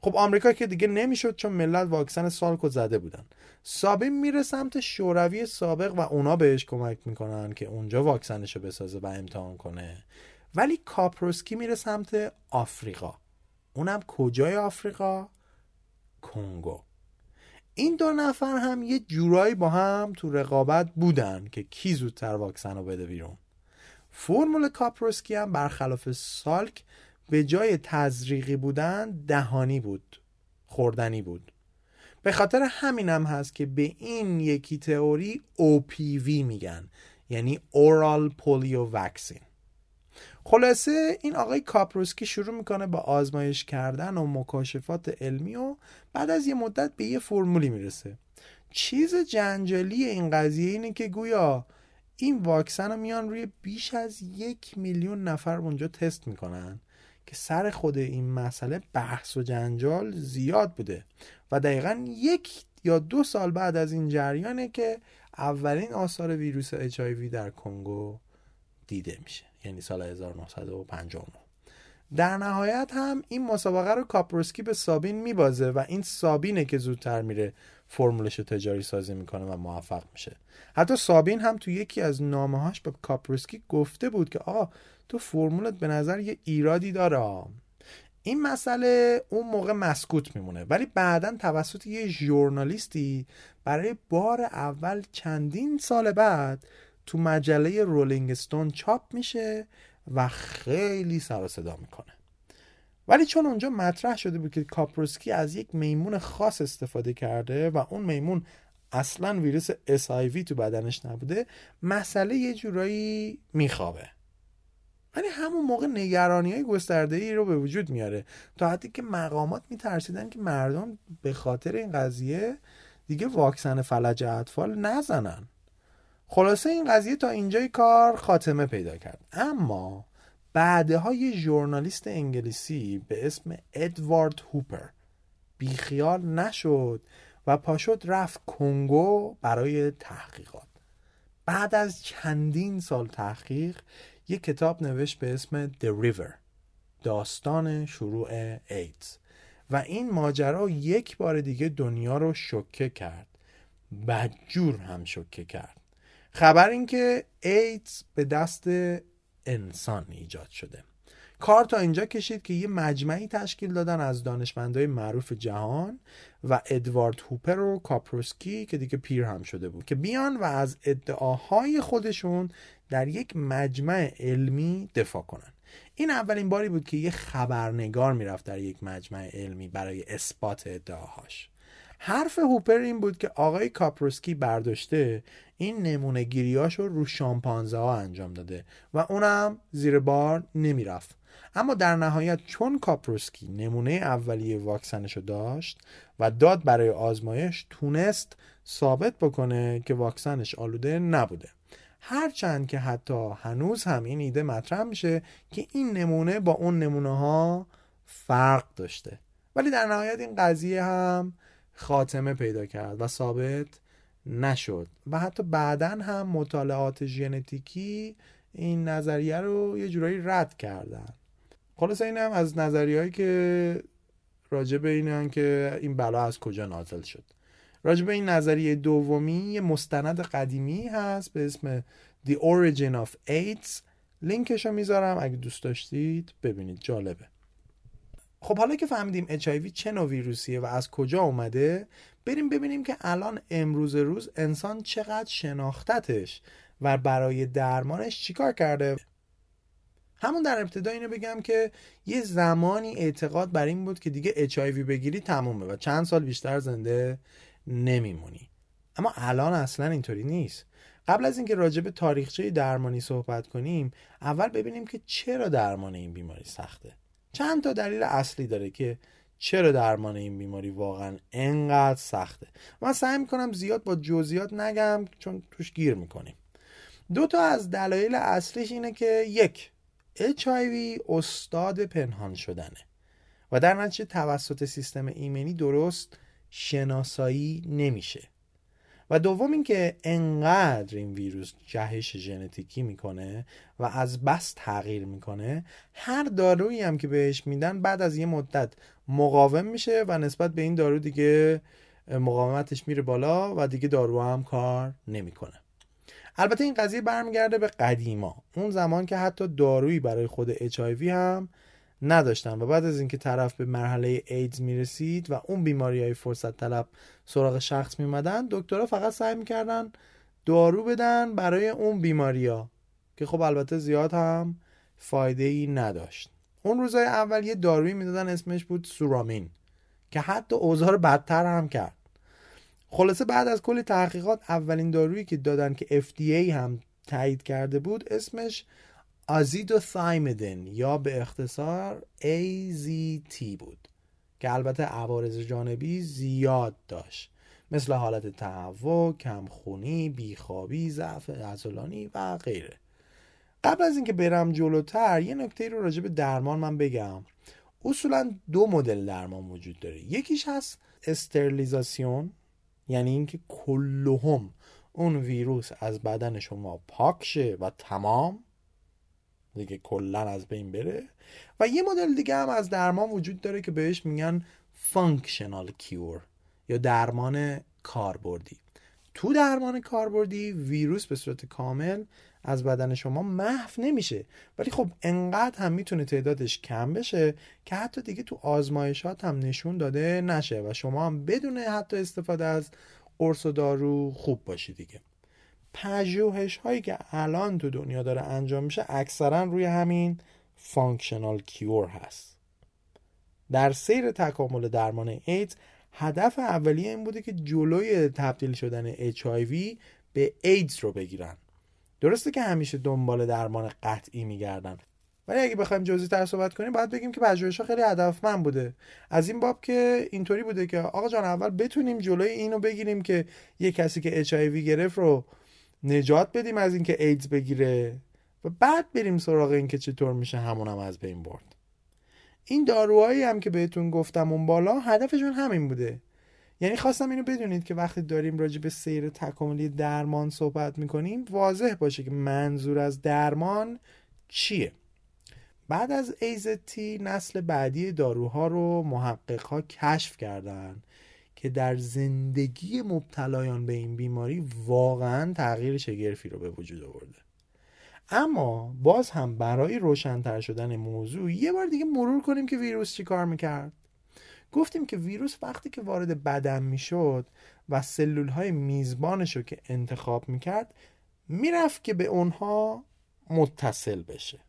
خب آمریکا که دیگه نمیشد چون ملت واکسن سالکو زده بودن. سابین میره سمت شوروی سابق و اونا بهش کمک میکنن که اونجا واکسنشو بسازه و امتحان کنه. ولی کاپروسکی میره سمت آفریقا. اونم کجای آفریقا؟ کنگو. این 2 هم یه جورایی با هم تو رقابت بودن که کی زودتر واکسن رو بده بیرون. فرمول کاپروسکی هم برخلاف سالک به جای تزریقی بودن دهانی بود، خوردنی بود. به خاطر همینم هست که به این یکی تئوری OPV میگن، یعنی Oral Polio Vaccine. خلاصه این آقای کاپروسکی شروع میکنه با آزمایش کردن و مکاشفات علمی و بعد از یه مدت به یه فرمولی میرسه. چیز جنجالی این قضیه اینه که گویا این واکسن رو میان روی بیش از 1 میلیون نفر اونجا تست میکنن که سر خود این مسئله بحث و جنجال زیاد بوده و دقیقاً 1 یا 2 سال بعد از این جریانه که اولین آثار ویروس HIV در کنگو دیده میشه، یعنی سال 1959. در نهایت هم این مسابقه رو کاپروسکی به سابین میبازه و این سابینه که زودتر میره فرمولش رو تجاری سازی میکنه و موفق میشه. حتی سابین هم تو یکی از نامه‌هاش به کاپروسکی گفته بود که آقا تو فرمولت به نظر یه ایرادی داره. این مسئله اون موقع مسکوت میمونه، ولی بعداً توسط یه ژورنالیستی برای بار اول چندین سال بعد تو مجله رولینگ استون چاپ میشه و خیلی سر و صدا میکنه. ولی چون اونجا مطرح شده بود که کاپروسکی از یک میمون خاص استفاده کرده و اون میمون اصلا ویروس SIV تو بدنش نبوده، مسئله یه جورایی میخوابه. ولی همون موقع نگرانی‌های گسترده‌ای رو به وجود میاره، تا حدی که مقامات میترسیدن که مردم به خاطر این قضیه دیگه واکسن فلج اطفال نزنن. خلاصه این قضیه تا اینجای کار خاتمه پیدا کرد. اما بعدها یه ژورنالیست انگلیسی به اسم ادوارد هوپر بیخیال نشد و پاشد رفت کنگو برای تحقیقات. بعد از چندین سال تحقیق یه کتاب نوشت به اسم The River، داستان شروع ایدز، و این ماجرا یک بار دیگه دنیا رو شوکه کرد، بدجور هم شوکه کرد. خبر این که ایدز به دست انسان ایجاد شده. کار تا اینجا کشید که یه مجمعی تشکیل دادن از دانشمندای معروف جهان و ادوارد هوپر و کاپروسکی که دیگه پیر هم شده بود که بیان و از ادعاهای خودشون در یک مجمع علمی دفاع کنن. این اولین باری بود که یه خبرنگار میرفت در یک مجمع علمی برای اثبات ادعاهاش. حرف هوپر این بود که آقای کاپروسکی برداشته این نمونه گیریاش رو شامپانزه ها انجام داده و اونم زیر بار نمیرفت. اما در نهایت چون کاپروسکی نمونه اولیه واکسنشو داشت و داد برای آزمایش، تونست ثابت بکنه که واکسنش آلوده نبوده. هرچند که حتی هنوز هم این ایده مطرح میشه که این نمونه با اون نمونه ها فرق داشته. ولی در نهایت این قضیه هم خاتمه پیدا کرد و ثابت نشد و حتی بعدن هم مطالعات ژنتیکی این نظریه رو یه جورایی رد کردن. خلاصه این هم از نظریه‌ای که راجع به اینن که این بلا از کجا نازل شد. راجع به این نظریه دومی یه مستند قدیمی هست به اسم The Origin of AIDS، لینکش رو میذارم اگه دوست داشتید ببینید، جالبه. خب حالا که فهمیدیم HIV چه نوع ویروسیه و از کجا اومده، بریم ببینیم که الان امروز روز انسان چقدر شناختتش و برای درمانش چیکار کرده. همون در ابتدا اینو بگم که یه زمانی اعتقاد بر این بود که دیگه HIV بگیری تمومه و چند سال بیشتر زنده نمیمونی، اما الان اصلا اینطوری نیست. قبل از اینکه راجع به تاریخچه درمانی صحبت کنیم، اول ببینیم که چرا درمان این بیماری سخته. چند تا دلیل اصلی داره که چرا درمان این بیماری واقعا انقدر سخته. من سعی میکنم زیاد با جزئیات نگم چون توش گیر میکنیم. 2 تا از دلایل اصلیش اینه که 1. HIV استاد پنهان شدنه و در نتیجه توسط سیستم ایمنی درست شناسایی نمیشه، و 2 این که انقدر این ویروس جهش ژنتیکی میکنه و از بس تغییر میکنه، هر دارویی هم که بهش میدن بعد از یه مدت مقاوم میشه و نسبت به این دارو دیگه مقاومتش میره بالا و دیگه دارو هم کار نمیکنه. البته این قضیه برمیگرده به قدیما، اون زمان که حتی دارویی برای خود HIV هم نداشتن و بعد از اینکه طرف به مرحله ایدز میرسید و اون بیماری‌های فرصت طلب سراغ شخص میومدن، دکترها فقط سعی میکردن دارو بدن برای اون بیماری‌ها که خب البته زیاد هم فایده‌ای نداشت. اون روزای اول یه دارویی میدادن اسمش بود سورامین که حتی اوضاع بدتر هم کرد. خلاصه بعد از کلی تحقیقات اولین دارویی که دادن که FDA هم تایید کرده بود اسمش آزیدوثایمدین یا به اختصار AZT بود که البته عوارض جانبی زیاد داشت، مثل حالت تهوع، کمخونی، بیخوابی، ضعف عضلانی و غیره. قبل از اینکه برم جلوتر یه نکته رو راجع به درمان من بگم. اصولا دو مدل درمان وجود داره. یکیش هست استرلیزاسیون، یعنی اینکه کلهم اون ویروس از بدن شما پاک شه و تمام دیگه کلن از بین بره. و یه مدل دیگه هم از درمان وجود داره که بهش میگن فانکشنال کیور یا درمان کاربردی. تو درمان کاربردی ویروس به صورت کامل از بدن شما محو نمیشه، ولی خب انقدر هم میتونه تعدادش کم بشه که حتی دیگه تو آزمایشات هم نشون داده نشه و شما هم بدون حتی استفاده از قرص و دارو خوب باشی دیگه. پژوهش هایی که الان تو دنیا داره انجام میشه اکثرا روی همین فانکشنال کیور هست. در سیر تکامل درمان ایدز هدف اولیه این بوده که جلوی تبدیل شدن HIV به ایدز رو بگیرن. درسته که همیشه دنبال درمان قطعی میگردن، ولی اگه بخوایم جزئی‌تر صحبت کنیم باید بگیم که پژوهش‌ها خیلی هدفمند بوده از این باب که اینطوری بوده که آقا جان اول بتونیم جلوی اینو بگیریم که یه کسی که HIV گرفت رو نجات بدیم از اینکه ایدز بگیره و بعد بریم سراغ این که چطور میشه همونم از بین برد. این داروهایی هم که بهتون گفتم اون بالا هدفشون همین بوده. یعنی خواستم اینو بدونید که وقتی داریم راجع به سیر تکاملی درمان صحبت میکنیم واضح باشه که منظور از درمان چیه. بعد از AZT نسل بعدی داروها رو محققها کشف کردن که در زندگی مبتلایان به این بیماری واقعا تغییر شگرفی رو به وجود آورده. اما باز هم برای روشن‌تر شدن موضوع یه بار دیگه مرور کنیم که ویروس چی کار میکرد. گفتیم که ویروس وقتی که وارد بدن میشد و سلولهای میزبانش رو که انتخاب میکرد میرفت که به اونها متصل بشه.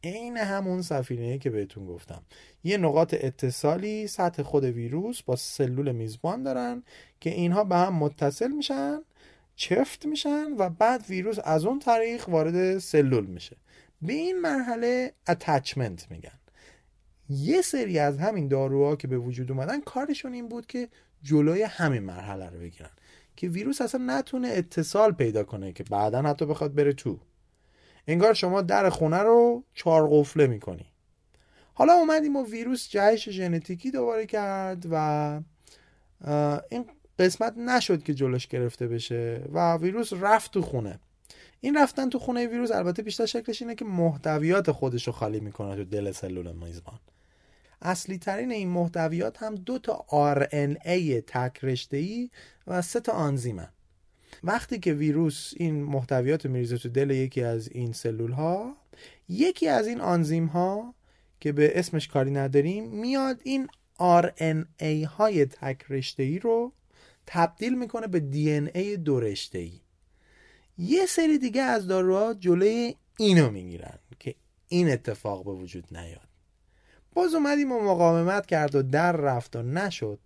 این همون سفینه‌ای که بهتون گفتم، یه نقاط اتصالی سطح خود ویروس با سلول میزبان دارن که اینها به هم متصل میشن، چفت میشن و بعد ویروس از اون طریق وارد سلول میشه. به این مرحله اتچمنت میگن. یه سری از همین داروها که به وجود اومدن کارشون این بود که جلوی همین مرحله رو بگیرن که ویروس اصلا نتونه اتصال پیدا کنه که بعدا حتی بخواد بره تو. انگار شما در خونه رو چهار قفله میکنی. حالا اومدیم و ویروس جهش ژنتیکی دوباره کرد و این قسمت نشد که جلوش گرفته بشه و ویروس رفت تو خونه. این رفتن تو خونه ویروس البته بیشتر شکلش اینه که محتویات خودش رو خالی میکنه تو دل سلول میزبان. اصلی ترین این محتویات هم 2 تا RNA تک رشته‌ای و 3 تا آنزیمن. وقتی که ویروس این محتویات میریزه تو دل یکی از این سلول ها، یکی از این آنزیم ها که به اسمش کاری نداریم میاد این RNA های تک رشته‌ای رو تبدیل میکنه به DNA دو رشته‌ای. یه سری دیگه از داروها جلوی اینو میگیرن که این اتفاق به وجود نیاد. باز اومدیم و مقاومت کرد و در رفت و نشد.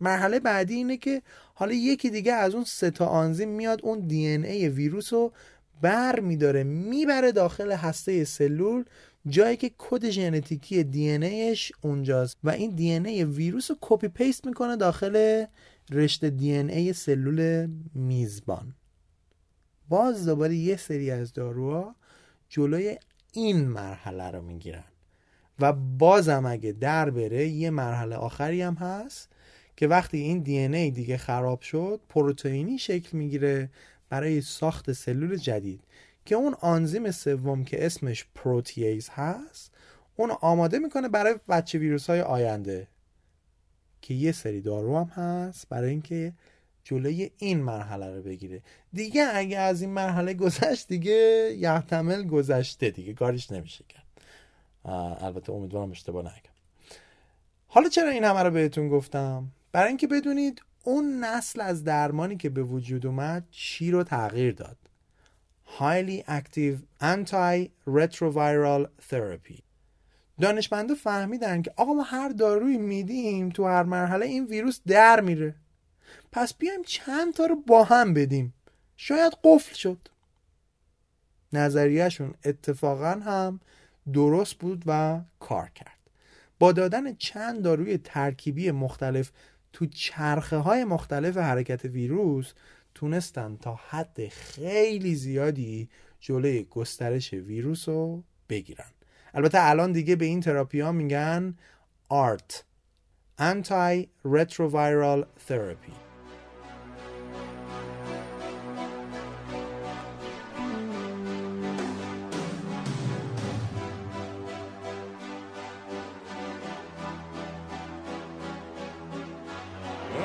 مرحله بعدی اینه که حالا یکی دیگه از اون 3 تا آنزیم میاد اون دی ان ای ویروس رو بر میداره میبره داخل هسته سلول، جایی که کد ژنتیکی دی ان ایش اونجاست و این دی ان ای ویروس رو کپی پیست میکنه داخل رشته دی ان ای سلول میزبان. باز دوباره یه سری از داروها جلوی این مرحله رو میگیرن و بازم اگه در بره یه مرحله آخری هم هست که وقتی این دی ان ای دیگه خراب شد پروتئینی شکل میگیره برای ساخت سلول جدید که اون آنزیم 3 که اسمش پروتیز هست اون آماده میکنه برای بچه ویروس های آینده که یه سری دارو هم هست برای اینکه جلوی این مرحله رو بگیره. دیگه اگه از این مرحله گذشت دیگه یحتمل گذشته، دیگه کارش نمیشه کرد. البته امیدوارم اشتباه نکنم. حالا چرا این همه رو بهتون گفتم؟ برای اینکه بدونید اون نسل از درمانی که به وجود اومد چی رو تغییر داد. Highly Active Anti-Retroviral Therapy دانشمندا فهمیدن که آقا ما هر دارویی میدیم تو هر مرحله این ویروس در میره، پس بیایم چند تا رو با هم بدیم شاید قفل شد. نظریهشون اتفاقا هم درست بود و کار کرد. با دادن چند داروی ترکیبی مختلف تو چرخه های مختلف حرکت ویروس تونستن تا حد خیلی زیادی جلوی گسترش ویروس رو بگیرن. البته الان دیگه به این تراپی ها میگن ART Anti Retroviral Therapy.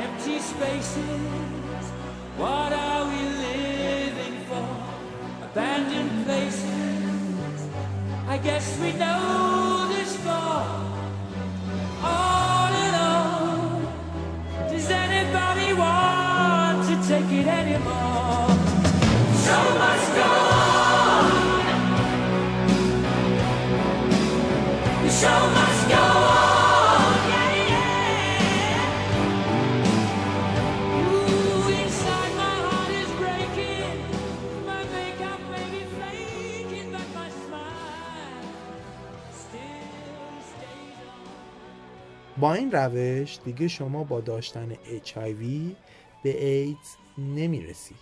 Empty spaces, what are we living for? Abandoned places, I guess we know this for. All in all, does anybody want to take it anymore? So much gone. The show must go on. با این روش دیگه شما با داشتن HIV به ایدز نمیرسی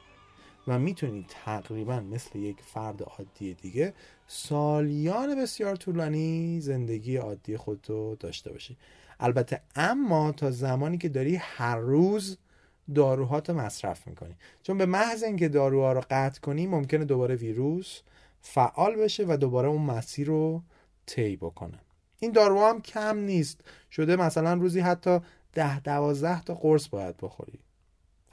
و میتونی تقریبا مثل یک فرد عادی دیگه سالیان بسیار طولانی زندگی عادی خودتو داشته باشی. البته اما تا زمانی که داری هر روز داروهاتو مصرف میکنی، چون به محض اینکه داروها رو قطع کنی ممکنه دوباره ویروس فعال بشه و دوباره اون مسیر رو طی بکنه. این داروها هم کم نیست، شده مثلا روزی حتی 10-12 تا قرص باید بخوری.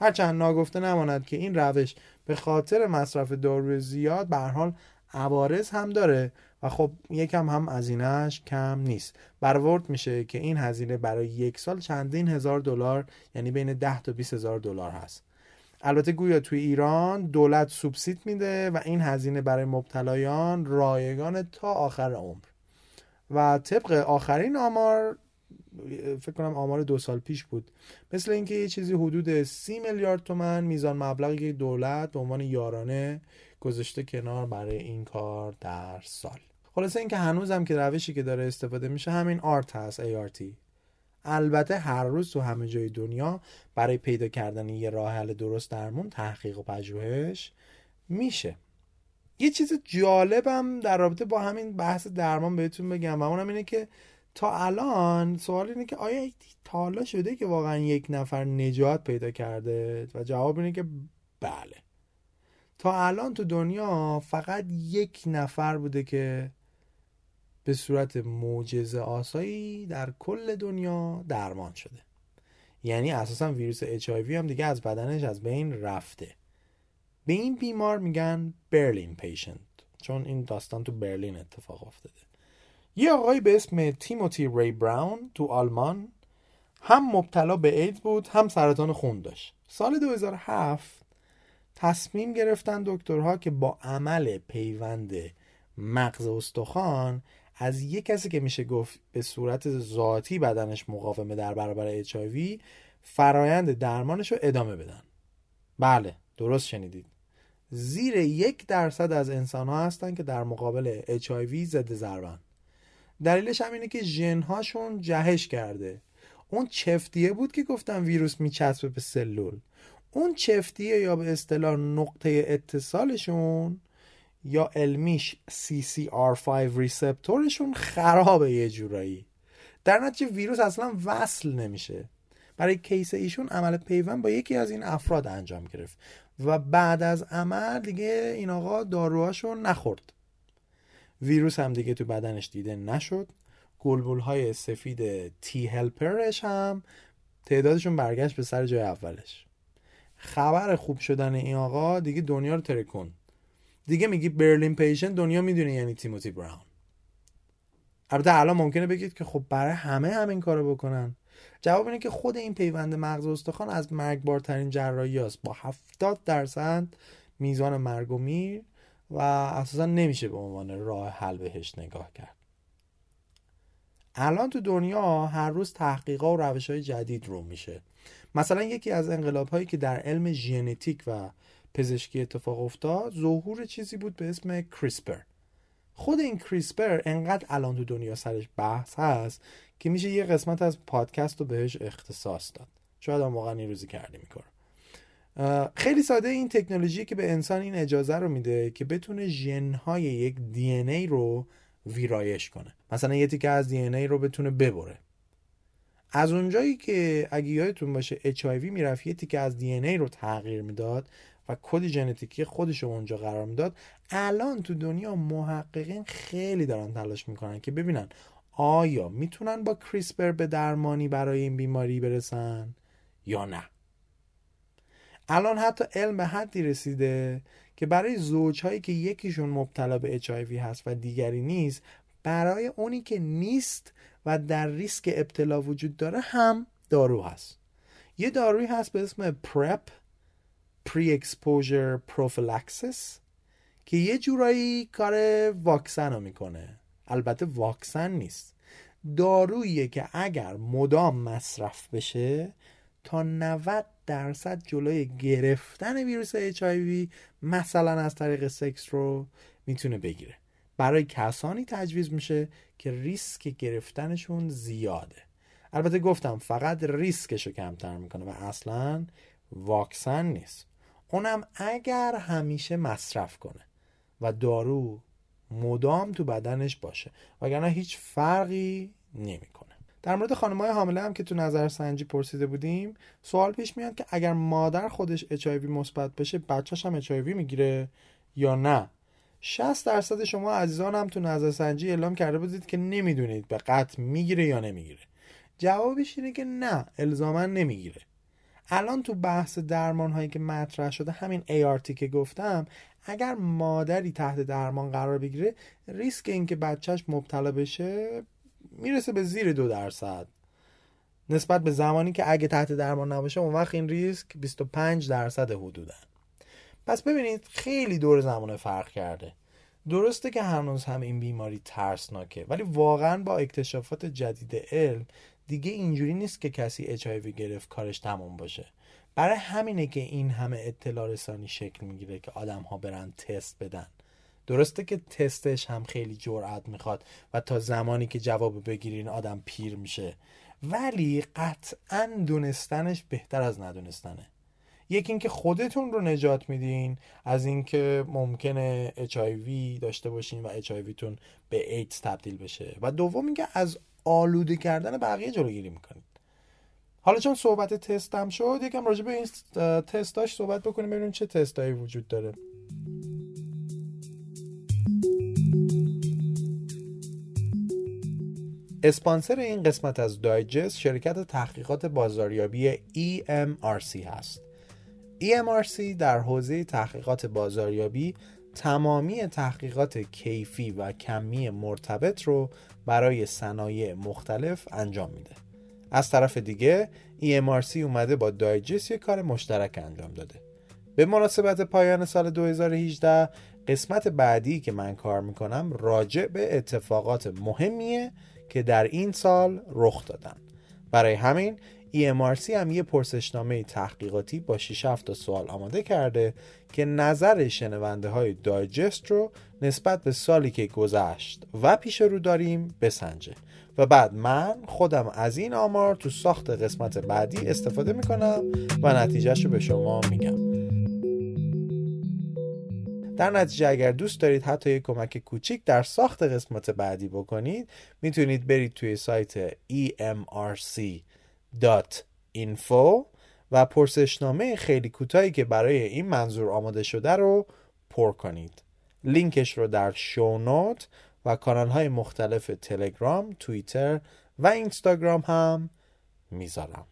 هرچند ناگفته نماند که این روش به خاطر مصرف داروی زیاد به هر حال عوارض هم داره و خب یکم هم هزینه‌اش کم نیست. برآورد میشه که این هزینه برای یک سال چندین هزار دلار، یعنی بین 10 تا 20 هزار دلار هست. البته گویا توی ایران دولت سوبسید میده و این هزینه برای مبتلایان رایگان تا آخر عمر. و طبق آخرین آمار، فکر کنم آمار 2 سال پیش بود، مثل اینکه یه چیزی حدود 30 میلیارد تومان میزان مبلغی که دولت به عنوان یارانه گذاشته کنار برای این کار در سال. خلاصه اینکه هنوزم که روشی که داره استفاده میشه همین ART هست، ART. البته هر روز تو همه جای دنیا برای پیدا کردن یه راه حل درست درمون تحقیق و پژوهش میشه. یه چیز جالبم در رابطه با همین بحث درمان بهتون بگم و اونم اینه که تا الان سوال اینه که آیا تا حالا شده که واقعا یک نفر نجات پیدا کرده؟ و جواب اینه که بله. تا الان تو دنیا فقط 1 نفر بوده که به صورت معجزه آسایی در کل دنیا درمان شده، یعنی اساسا ویروس HIV هم دیگه از بدنش از بین رفته. به این بیمار میگن برلین پیشنت، چون این داستان تو برلین اتفاق افتاده. یه آقای به اسم تیموتی ری براون تو آلمان هم مبتلا به ایدز بود، هم سرطان خون داشت. سال 2007 تصمیم گرفتن دکترها که با عمل پیوند مغز استخوان از یک کسی که میشه گفت به صورت ذاتی بدنش مقاومه در برابر HIV فرایند درمانش رو ادامه بدن. بله، درست شنیدید. زیر 1% از انسان‌ها هستن که در مقابل HIV ضد ضربن. دلیلش هم اینه که ژن‌هاشون جهش کرده. اون چفتیه بود که گفتم ویروس میچسبه به سلول. اون چفتیه یا به اصطلاح نقطه اتصالشون یا علمیش CCR5 ریسپتورشون خرابه یه جورایی. در نتیجه ویروس اصلا وصل نمیشه. برای کیس ایشون عمل پیوند با یکی از این افراد انجام گرفت و بعد از عمل دیگه این آقا داروهاشو نخورد. ویروس هم دیگه تو بدنش دیده نشد. گلبولهای سفید تی هلپرش هم تعدادشون برگشت به سر جای اولش. خبر خوب شدن این آقا دیگه دنیا رو ترکون. دیگه میگی برلین پیشنت دنیا میدونه، یعنی تیموتی براون. البته الان ممکنه بگید که خب برای همه همین کارو بکنن. جواب اینه که خود این پیوند مغز استخوان از مرگبارترین جراحی است، با 70% میزان مرگ و میر و اساسا نمیشه به عنوان راه حل بهش نگاه کرد. الان تو دنیا هر روز تحقیقات و روش‌های جدید رو میشه. مثلا یکی از انقلاب‌هایی که در علم ژنتیک و پزشکی اتفاق افتاد ظهور چیزی بود به اسم کریسپر. خود این کریسپر انقدر الان تو دنیا سرش بحث هست که میشه یه قسمت از پادکست رو بهش اختصاص داد. شاید هم واقعا این روزی کردیم این کارو. خیلی ساده این تکنولوژی که به انسان این اجازه رو میده که بتونه ژن‌های یک دی ان ای رو ویرایش کنه. مثلا یه تیکه از دی ان ای رو بتونه ببره. از اونجایی که اگه یادتون باشه اچ آی وی میرفت یه تیکه از دی ان ای رو تغییر میداد و کد ژنتیکی خودش رو اونجا قرار میداد، الان تو دنیا محققین خیلی دارن تلاش میکنن که ببینن آیا میتونن با کریسپر به درمانی برای این بیماری برسن یا نه. الان حتی علم به حدی رسیده که برای زوجهایی که یکیشون مبتلا به HIV هست و دیگری نیست، برای اونی که نیست و در ریسک ابتلا وجود داره هم دارو هست. یه دارویی هست به اسم PrEP Pre-Exposure Prophylaxis که یه جورایی کار واکسن رو میکنه. البته واکسن نیست، داروییه که اگر مدام مصرف بشه تا 90% جلوی گرفتن ویروس HIV مثلا از طریق سکس رو میتونه بگیره. برای کسانی تجویز میشه که ریسک گرفتنشون زیاده. البته گفتم فقط ریسکشو کمتر میکنه و اصلا واکسن نیست، اونم اگر همیشه مصرف کنه و دارو مدام تو بدنش باشه، وگرنه هیچ فرقی نمیکنه. در مورد خانم‌های حامله هم که تو نظرسنجی پرسیده بودیم، سوال پیش میاد که اگر مادر خودش HIV مثبت بشه بچه‌ش هم HIV میگیره یا نه. 60% شما عزیزان هم تو نظرسنجی اعلام کرده بودید که نمیدونید به قطع میگیره یا نمیگیره. جوابش اینه که نه، الزاماً نمیگیره. الان تو بحث درمان هایی که مطرح شده، همین ART که گفتم، اگر مادری تحت درمان قرار بگیره ریسک اینکه بچه‌ش مبتلا بشه میرسه به زیر 2% نسبت به زمانی که اگه تحت درمان نباشه، اون وقت این ریسک 25% حدودن. پس ببینید خیلی دور زمان فرق کرده. درسته که هنوز هم این بیماری ترسناکه، ولی واقعا با اکتشافات جدید علم دیگه اینجوری نیست که کسی HIV گرفت کارش تمام باشه. برای همینه که این همه اطلاع رسانی شکل میگیره که آدم ها برن تست بدن. درسته که تستش هم خیلی جرأت میخواد و تا زمانی که جواب بگیرین آدم پیر میشه، ولی قطعاً دونستنش بهتر از ندونستنه. یکی اینکه خودتون رو نجات میدین از اینکه ممکنه HIV داشته باشین و HIV تون به ایدز تبدیل بشه، و دوم اینکه از آلوده کردن بقیه جلوگیری میکنید. حالا چون صحبت تست هم شد، یکم راجع به این تستاش صحبت بکنیم، ببینیم چه تستایی وجود داره. اسپانسر این قسمت از دایجست شرکت تحقیقات بازاریابی EMRC هست. EMRC در حوزه تحقیقات بازاریابی تمامی تحقیقات کیفی و کمی مرتبط رو برای صنایع مختلف انجام میده. از طرف دیگه EMRC اومده با دایجست یک کار مشترک انجام داده. به مناسبت پایان سال 2018 قسمت بعدی که من کار میکنم راجع به اتفاقات مهمیه که در این سال رخ دادن. برای همین EMRC هم یه پرسشنامه تحقیقاتی با 6-7 تا سوال آماده کرده که نظر شنونده های دایجست رو نسبت به سالی که گذشت و پیش رو داریم بسنجه و بعد من خودم از این آمار تو ساخت قسمت بعدی استفاده میکنم و نتیجهش رو به شما میگم. در نتیجه اگر دوست دارید حتی یک کمک کوچیک در ساخت قسمت بعدی بکنید، میتونید برید توی سایت emrc.info و پرسشنامه خیلی کوتاهی که برای این منظور آماده شده رو پر کنید. لینکش رو در شو نوت و کانال‌های مختلف تلگرام، توییتر و اینستاگرام هم میذارم.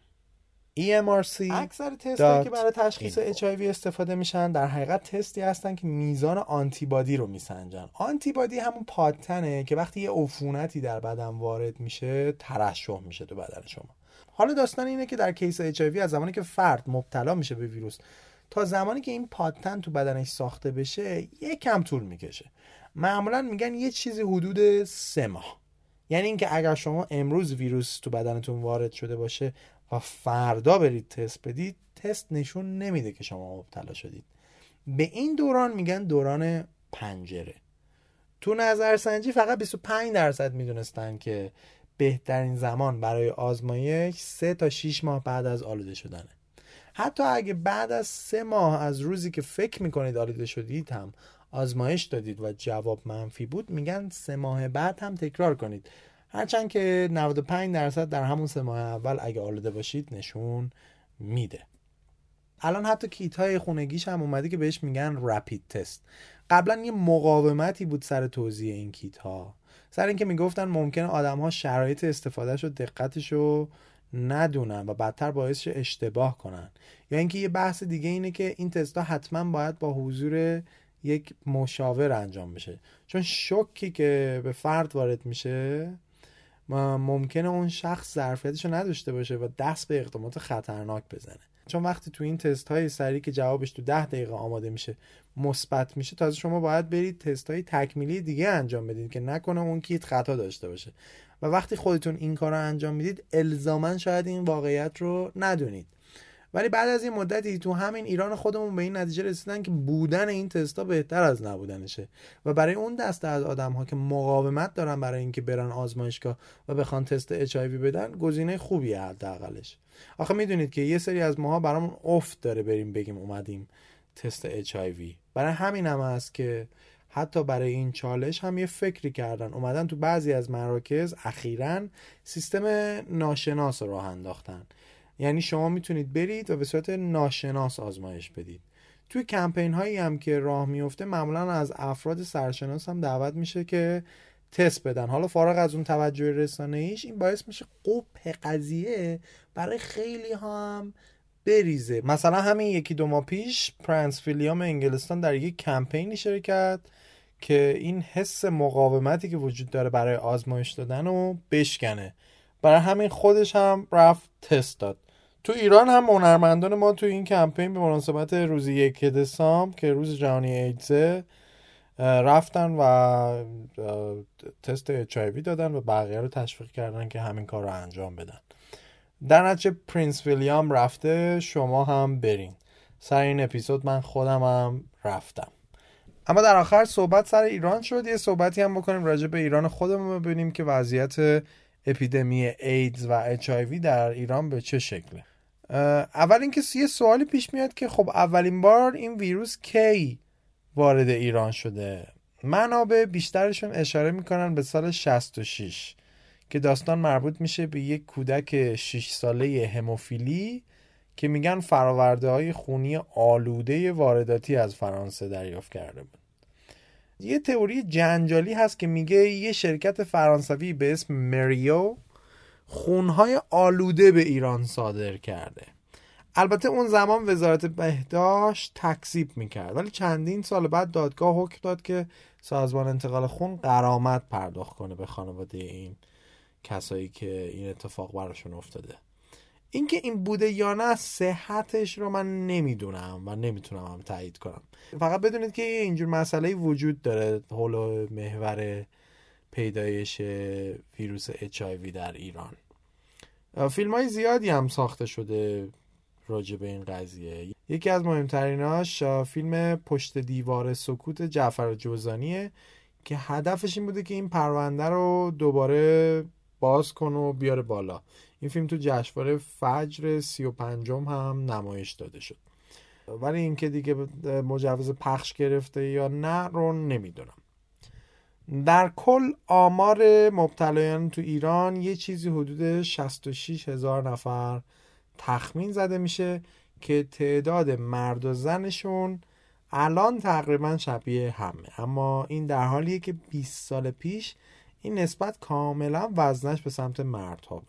EMRC اکثر تست‌هایی که برای تشخیص HIV استفاده میشن در حقیقت تستی هستن که میزان آنتیبادی رو میسنجن. آنتیبادی همون پادتنه که وقتی یه عفونتی در بدن وارد میشه ترشح میشه تو بدن شما. حالا داستان اینه که در کیس HIV از زمانی که فرد مبتلا میشه به ویروس تا زمانی که این پادتن تو بدنش ساخته بشه یکم طول میکشه. معمولا میگن یه چیزی حدود 3 ماه. یعنی اینکه اگر شما امروز ویروس تو بدنتون وارد شده باشه و فردا برید تست بدید، تست نشون نمیده که شما مبتلا شدید. به این دوران میگن دوران پنجره. تو نظرسنجی فقط 25% میدونستن که بهترین زمان برای آزمایش 3 تا 6 ماه بعد از آلوده شدنه. حتی اگه بعد از 3 ماه از روزی که فکر میکنید آلوده شدید هم آزمایش دادید و جواب منفی بود، میگن 3 ماه بعد هم تکرار کنید، هرچند که 95% در همون 3 ماه اول اگه آلوده باشید نشون میده. الان حتی کیت‌های خونگیش هم اومده که بهش میگن رپید تست. قبلا یه مقاومتی بود سر توزیع این کیت‌ها، سر اینکه میگفتن ممکنه آدم‌ها شرایط استفادهش و دقتش رو ندونن و بدتر باعث اشتباه کنن، یا اینکه یه بحث دیگه اینه که این تست‌ها حتما باید با حضور یک مشاور انجام بشه، چون شوکی که به فرد وارد میشه ممکنه اون شخص ظرفیتش رو نداشته باشه و دست به اقدامات خطرناک بزنه. چون وقتی تو این تست‌های سریع که جوابش تو 10 دقیقه آماده میشه مثبت میشه، تازه شما باید برید تست‌های تکمیلی دیگه انجام بدین که نکنه اون کیت خطا داشته باشه، و وقتی خودتون این کار رو انجام میدید الزاماً شاید این واقعیت رو ندونید. ولی بعد از این مدتی تو همین ایران خودمون به این نتیجه رسیدن که بودن این تست‌ها بهتر از نبودنشه، و برای اون دسته از آدم‌ها که مقاومت دارن برای اینکه برن آزمایشگاه و بخوان تست HIV بدن گزینه خوبیه حداقلش. آخه میدونید که یه سری از ماها برامون افت داره بریم بگیم اومدیم تست HIV. برای همین هم هست که حتی برای این چالش هم یه فکری کردن، اومدن تو بعضی از مراکز اخیراً سیستم ناشناس راه انداختن، یعنی شما میتونید برید و به صورت ناشناس آزمایش بدید. توی کمپین هایی هم که راه میفته معمولا از افراد سرشناس هم دعوت میشه که تست بدن. حالا فارغ از اون توجه رسانه‌ایش، این باعث میشه قبح قضیه برای خیلی هم بریزه. مثلا همین 1-2 ماه پیش پرنس ویلیام انگلستان در یک کمپینی شرکت که این حس مقاومتی که وجود داره برای آزمایش دادن رو بشکنه، برای همین خودش هم رفت تست داد. تو ایران هم هنرمندان ما تو این کمپین به مناسبت روز 1 دسامبر که روز جهانی ایدز رفتن و تست HIV دادن و بقیه رو تشویق کردن که همین کار رو انجام بدن. در نتیجه پرنس ویلیام رفته، شما هم برین. سر این اپیزود من خودم هم رفتم. اما در آخر صحبت سر ایران شد، یه صحبتی هم بکنیم راجع به ایران خودمون، ببینیم که وضعیت اپیدمی ایدز و HIV در ایران به چه شکله. اول اینکه یه سوالی پیش میاد که خب اولین بار این ویروس کی وارد ایران شده؟ منابع بیشترشون اشاره میکنن به سال 66 که داستان مربوط میشه به یک کودک 6 ساله هموفیلی که میگن فراورده های خونی آلوده وارداتی از فرانسه دریافت کرده بود. یه تئوری جنجالی هست که میگه یه شرکت فرانسوی به اسم مریو خونهای آلوده به ایران صادر کرده. البته اون زمان وزارت بهداشت تکذیب میکرد، ولی چندین سال بعد دادگاه حکم داد که سازمان انتقال خون غرامت پرداخت کنه به خانواده این کسایی که این اتفاق براشون افتاده. اینکه این بوده یا نه صحتش رو من نمیدونم و نمیتونم هم تایید کنم، فقط بدونید که اینجور مسئله وجود داره حول محور پیدایش ویروس HIV در ایران. فیلم های زیادی هم ساخته شده راجع به این قضیه، یکی از مهمتریناش فیلم پشت دیوار سکوت جعفر جوزانیه که هدفش این بوده که این پرونده رو دوباره باز کن و بیاره بالا. این فیلم تو جشنواره فجر 35م هم نمایش داده شد، ولی این که دیگه مجوز پخش گرفته یا نه رو نمیدونم. در کل آمار مبتلایان تو ایران یه چیزی حدود 66000 نفر تخمین زده میشه که تعداد مرد و زنشون الان تقریبا شبیه همه، اما این در حالیه که 20 سال پیش این نسبت کاملا وزنش به سمت مردها بود،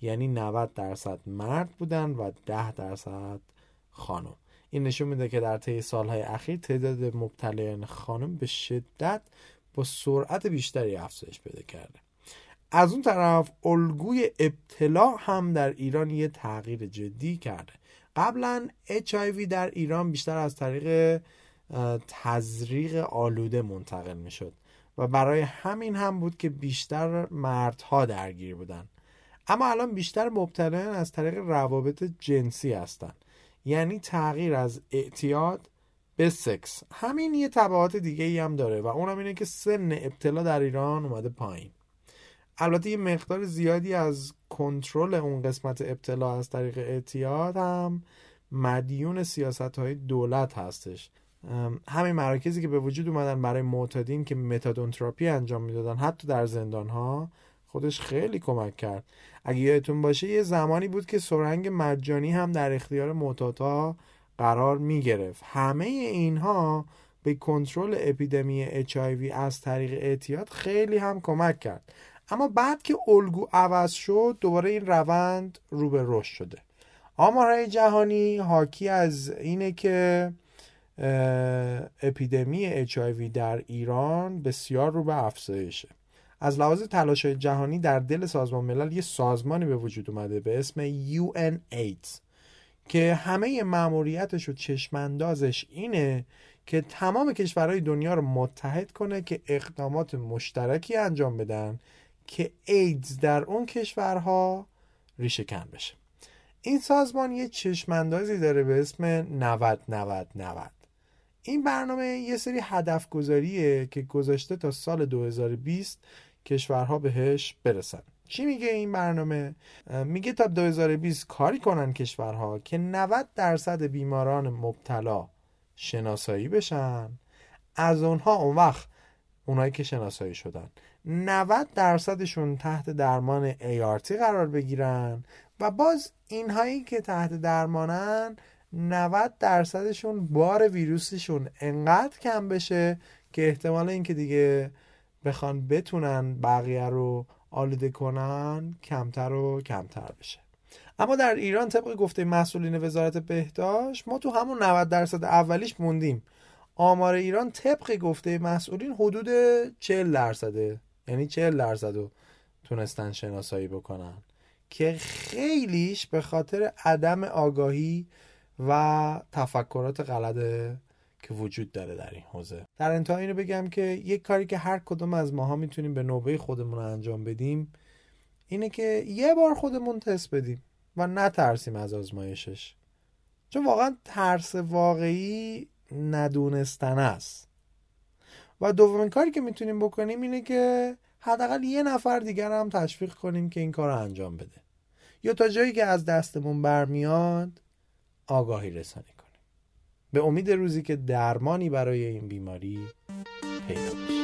یعنی 90% مرد بودن و 10% خانم. این نشون میده که در طی سالهای اخیر تعداد مبتلایان خانم به شدت با سرعت بیشتری افزایش پیدا کرده. از اون طرف الگوی ابتلا هم در ایران یه تغییر جدی کرده. قبلا HIV در ایران بیشتر از طریق تزریق آلوده منتقل میشد و برای همین هم بود که بیشتر مردها درگیر بودن. اما الان بیشتر مبتلایان از طریق روابط جنسی هستن، یعنی تغییر از اعتیاد به سکس. همین یه تبعات دیگه ای هم داره و اونم اینه که سن ابتلا در ایران اومده پایین. البته یه مقدار زیادی از کنترل اون قسمت ابتلا از طریق اعتیاد هم مدیون سیاست‌های دولت هستش. همین مراکزی که به وجود اومدن برای معتادین که متادون تراپی انجام میدادن حتی در زندان‌ها، خودش خیلی کمک کرد. اگه یادتون باشه یه زمانی بود که سرنگ مجانی هم در اختیار معتادها قرار میگرفت. همه اینها به کنترل اپیدمی HIV از طریق اعتیاد خیلی هم کمک کرد. اما بعد که الگو عوض شد دوباره این روند رو به رشد شده. آمارهای جهانی حاکی از اینه که اپیدمی HIV در ایران بسیار رو به افزایشه. از لحاظ تلاش‌های جهانی در دل سازمان ملل یه سازمانی به وجود اومده به اسم UNAIDS که همه مأموریتش و چشماندازش اینه که تمام کشورهای دنیا رو متحد کنه که اقدامات مشترکی انجام بدن که ایدز در اون کشورها ریشه کن بشه. این سازمان یه چشماندازی داره به اسم 90-90-90. این برنامه یه سری هدف گذاریه که گذاشته تا سال 2020 کشورها بهش برسن. چی میگه این برنامه؟ میگه تا 2020 کاری کنن کشورها که 90% بیماران مبتلا شناسایی بشن، از اونها اون وقت اونایی که شناسایی شدن 90%شون تحت درمان ART قرار بگیرن و باز اینهایی که تحت درمانن 90%شون بار ویروسشون انقدر کم بشه که احتمال اینکه دیگه بخوان بتونن بقیه رو آلوده کنن کمتر و کمتر بشه. اما در ایران طبق گفته مسئولین وزارت بهداشت ما تو همون 90% اولیش موندیم. آمار ایران طبق گفته مسئولین حدود 40%، یعنی 40% رو تونستن شناسایی بکنن که خیلیش به خاطر عدم آگاهی و تفکرات غلطه که وجود داره در این حوزه. در انتها اینو بگم که یک کاری که هر کدوم از ماها میتونیم به نوبه خودمون انجام بدیم اینه که یه بار خودمون تست بدیم و نترسیم از آزمایشش، چون واقعا ترس واقعی ندونستن است. و دومین کاری که میتونیم بکنیم اینه که حداقل یه نفر دیگر هم تشویق کنیم که این کار رو انجام بده یا تا جایی که از دستمون برمیاد آگاهی رسانی کنیم، به امید روزی که درمانی برای این بیماری پیدا بشه.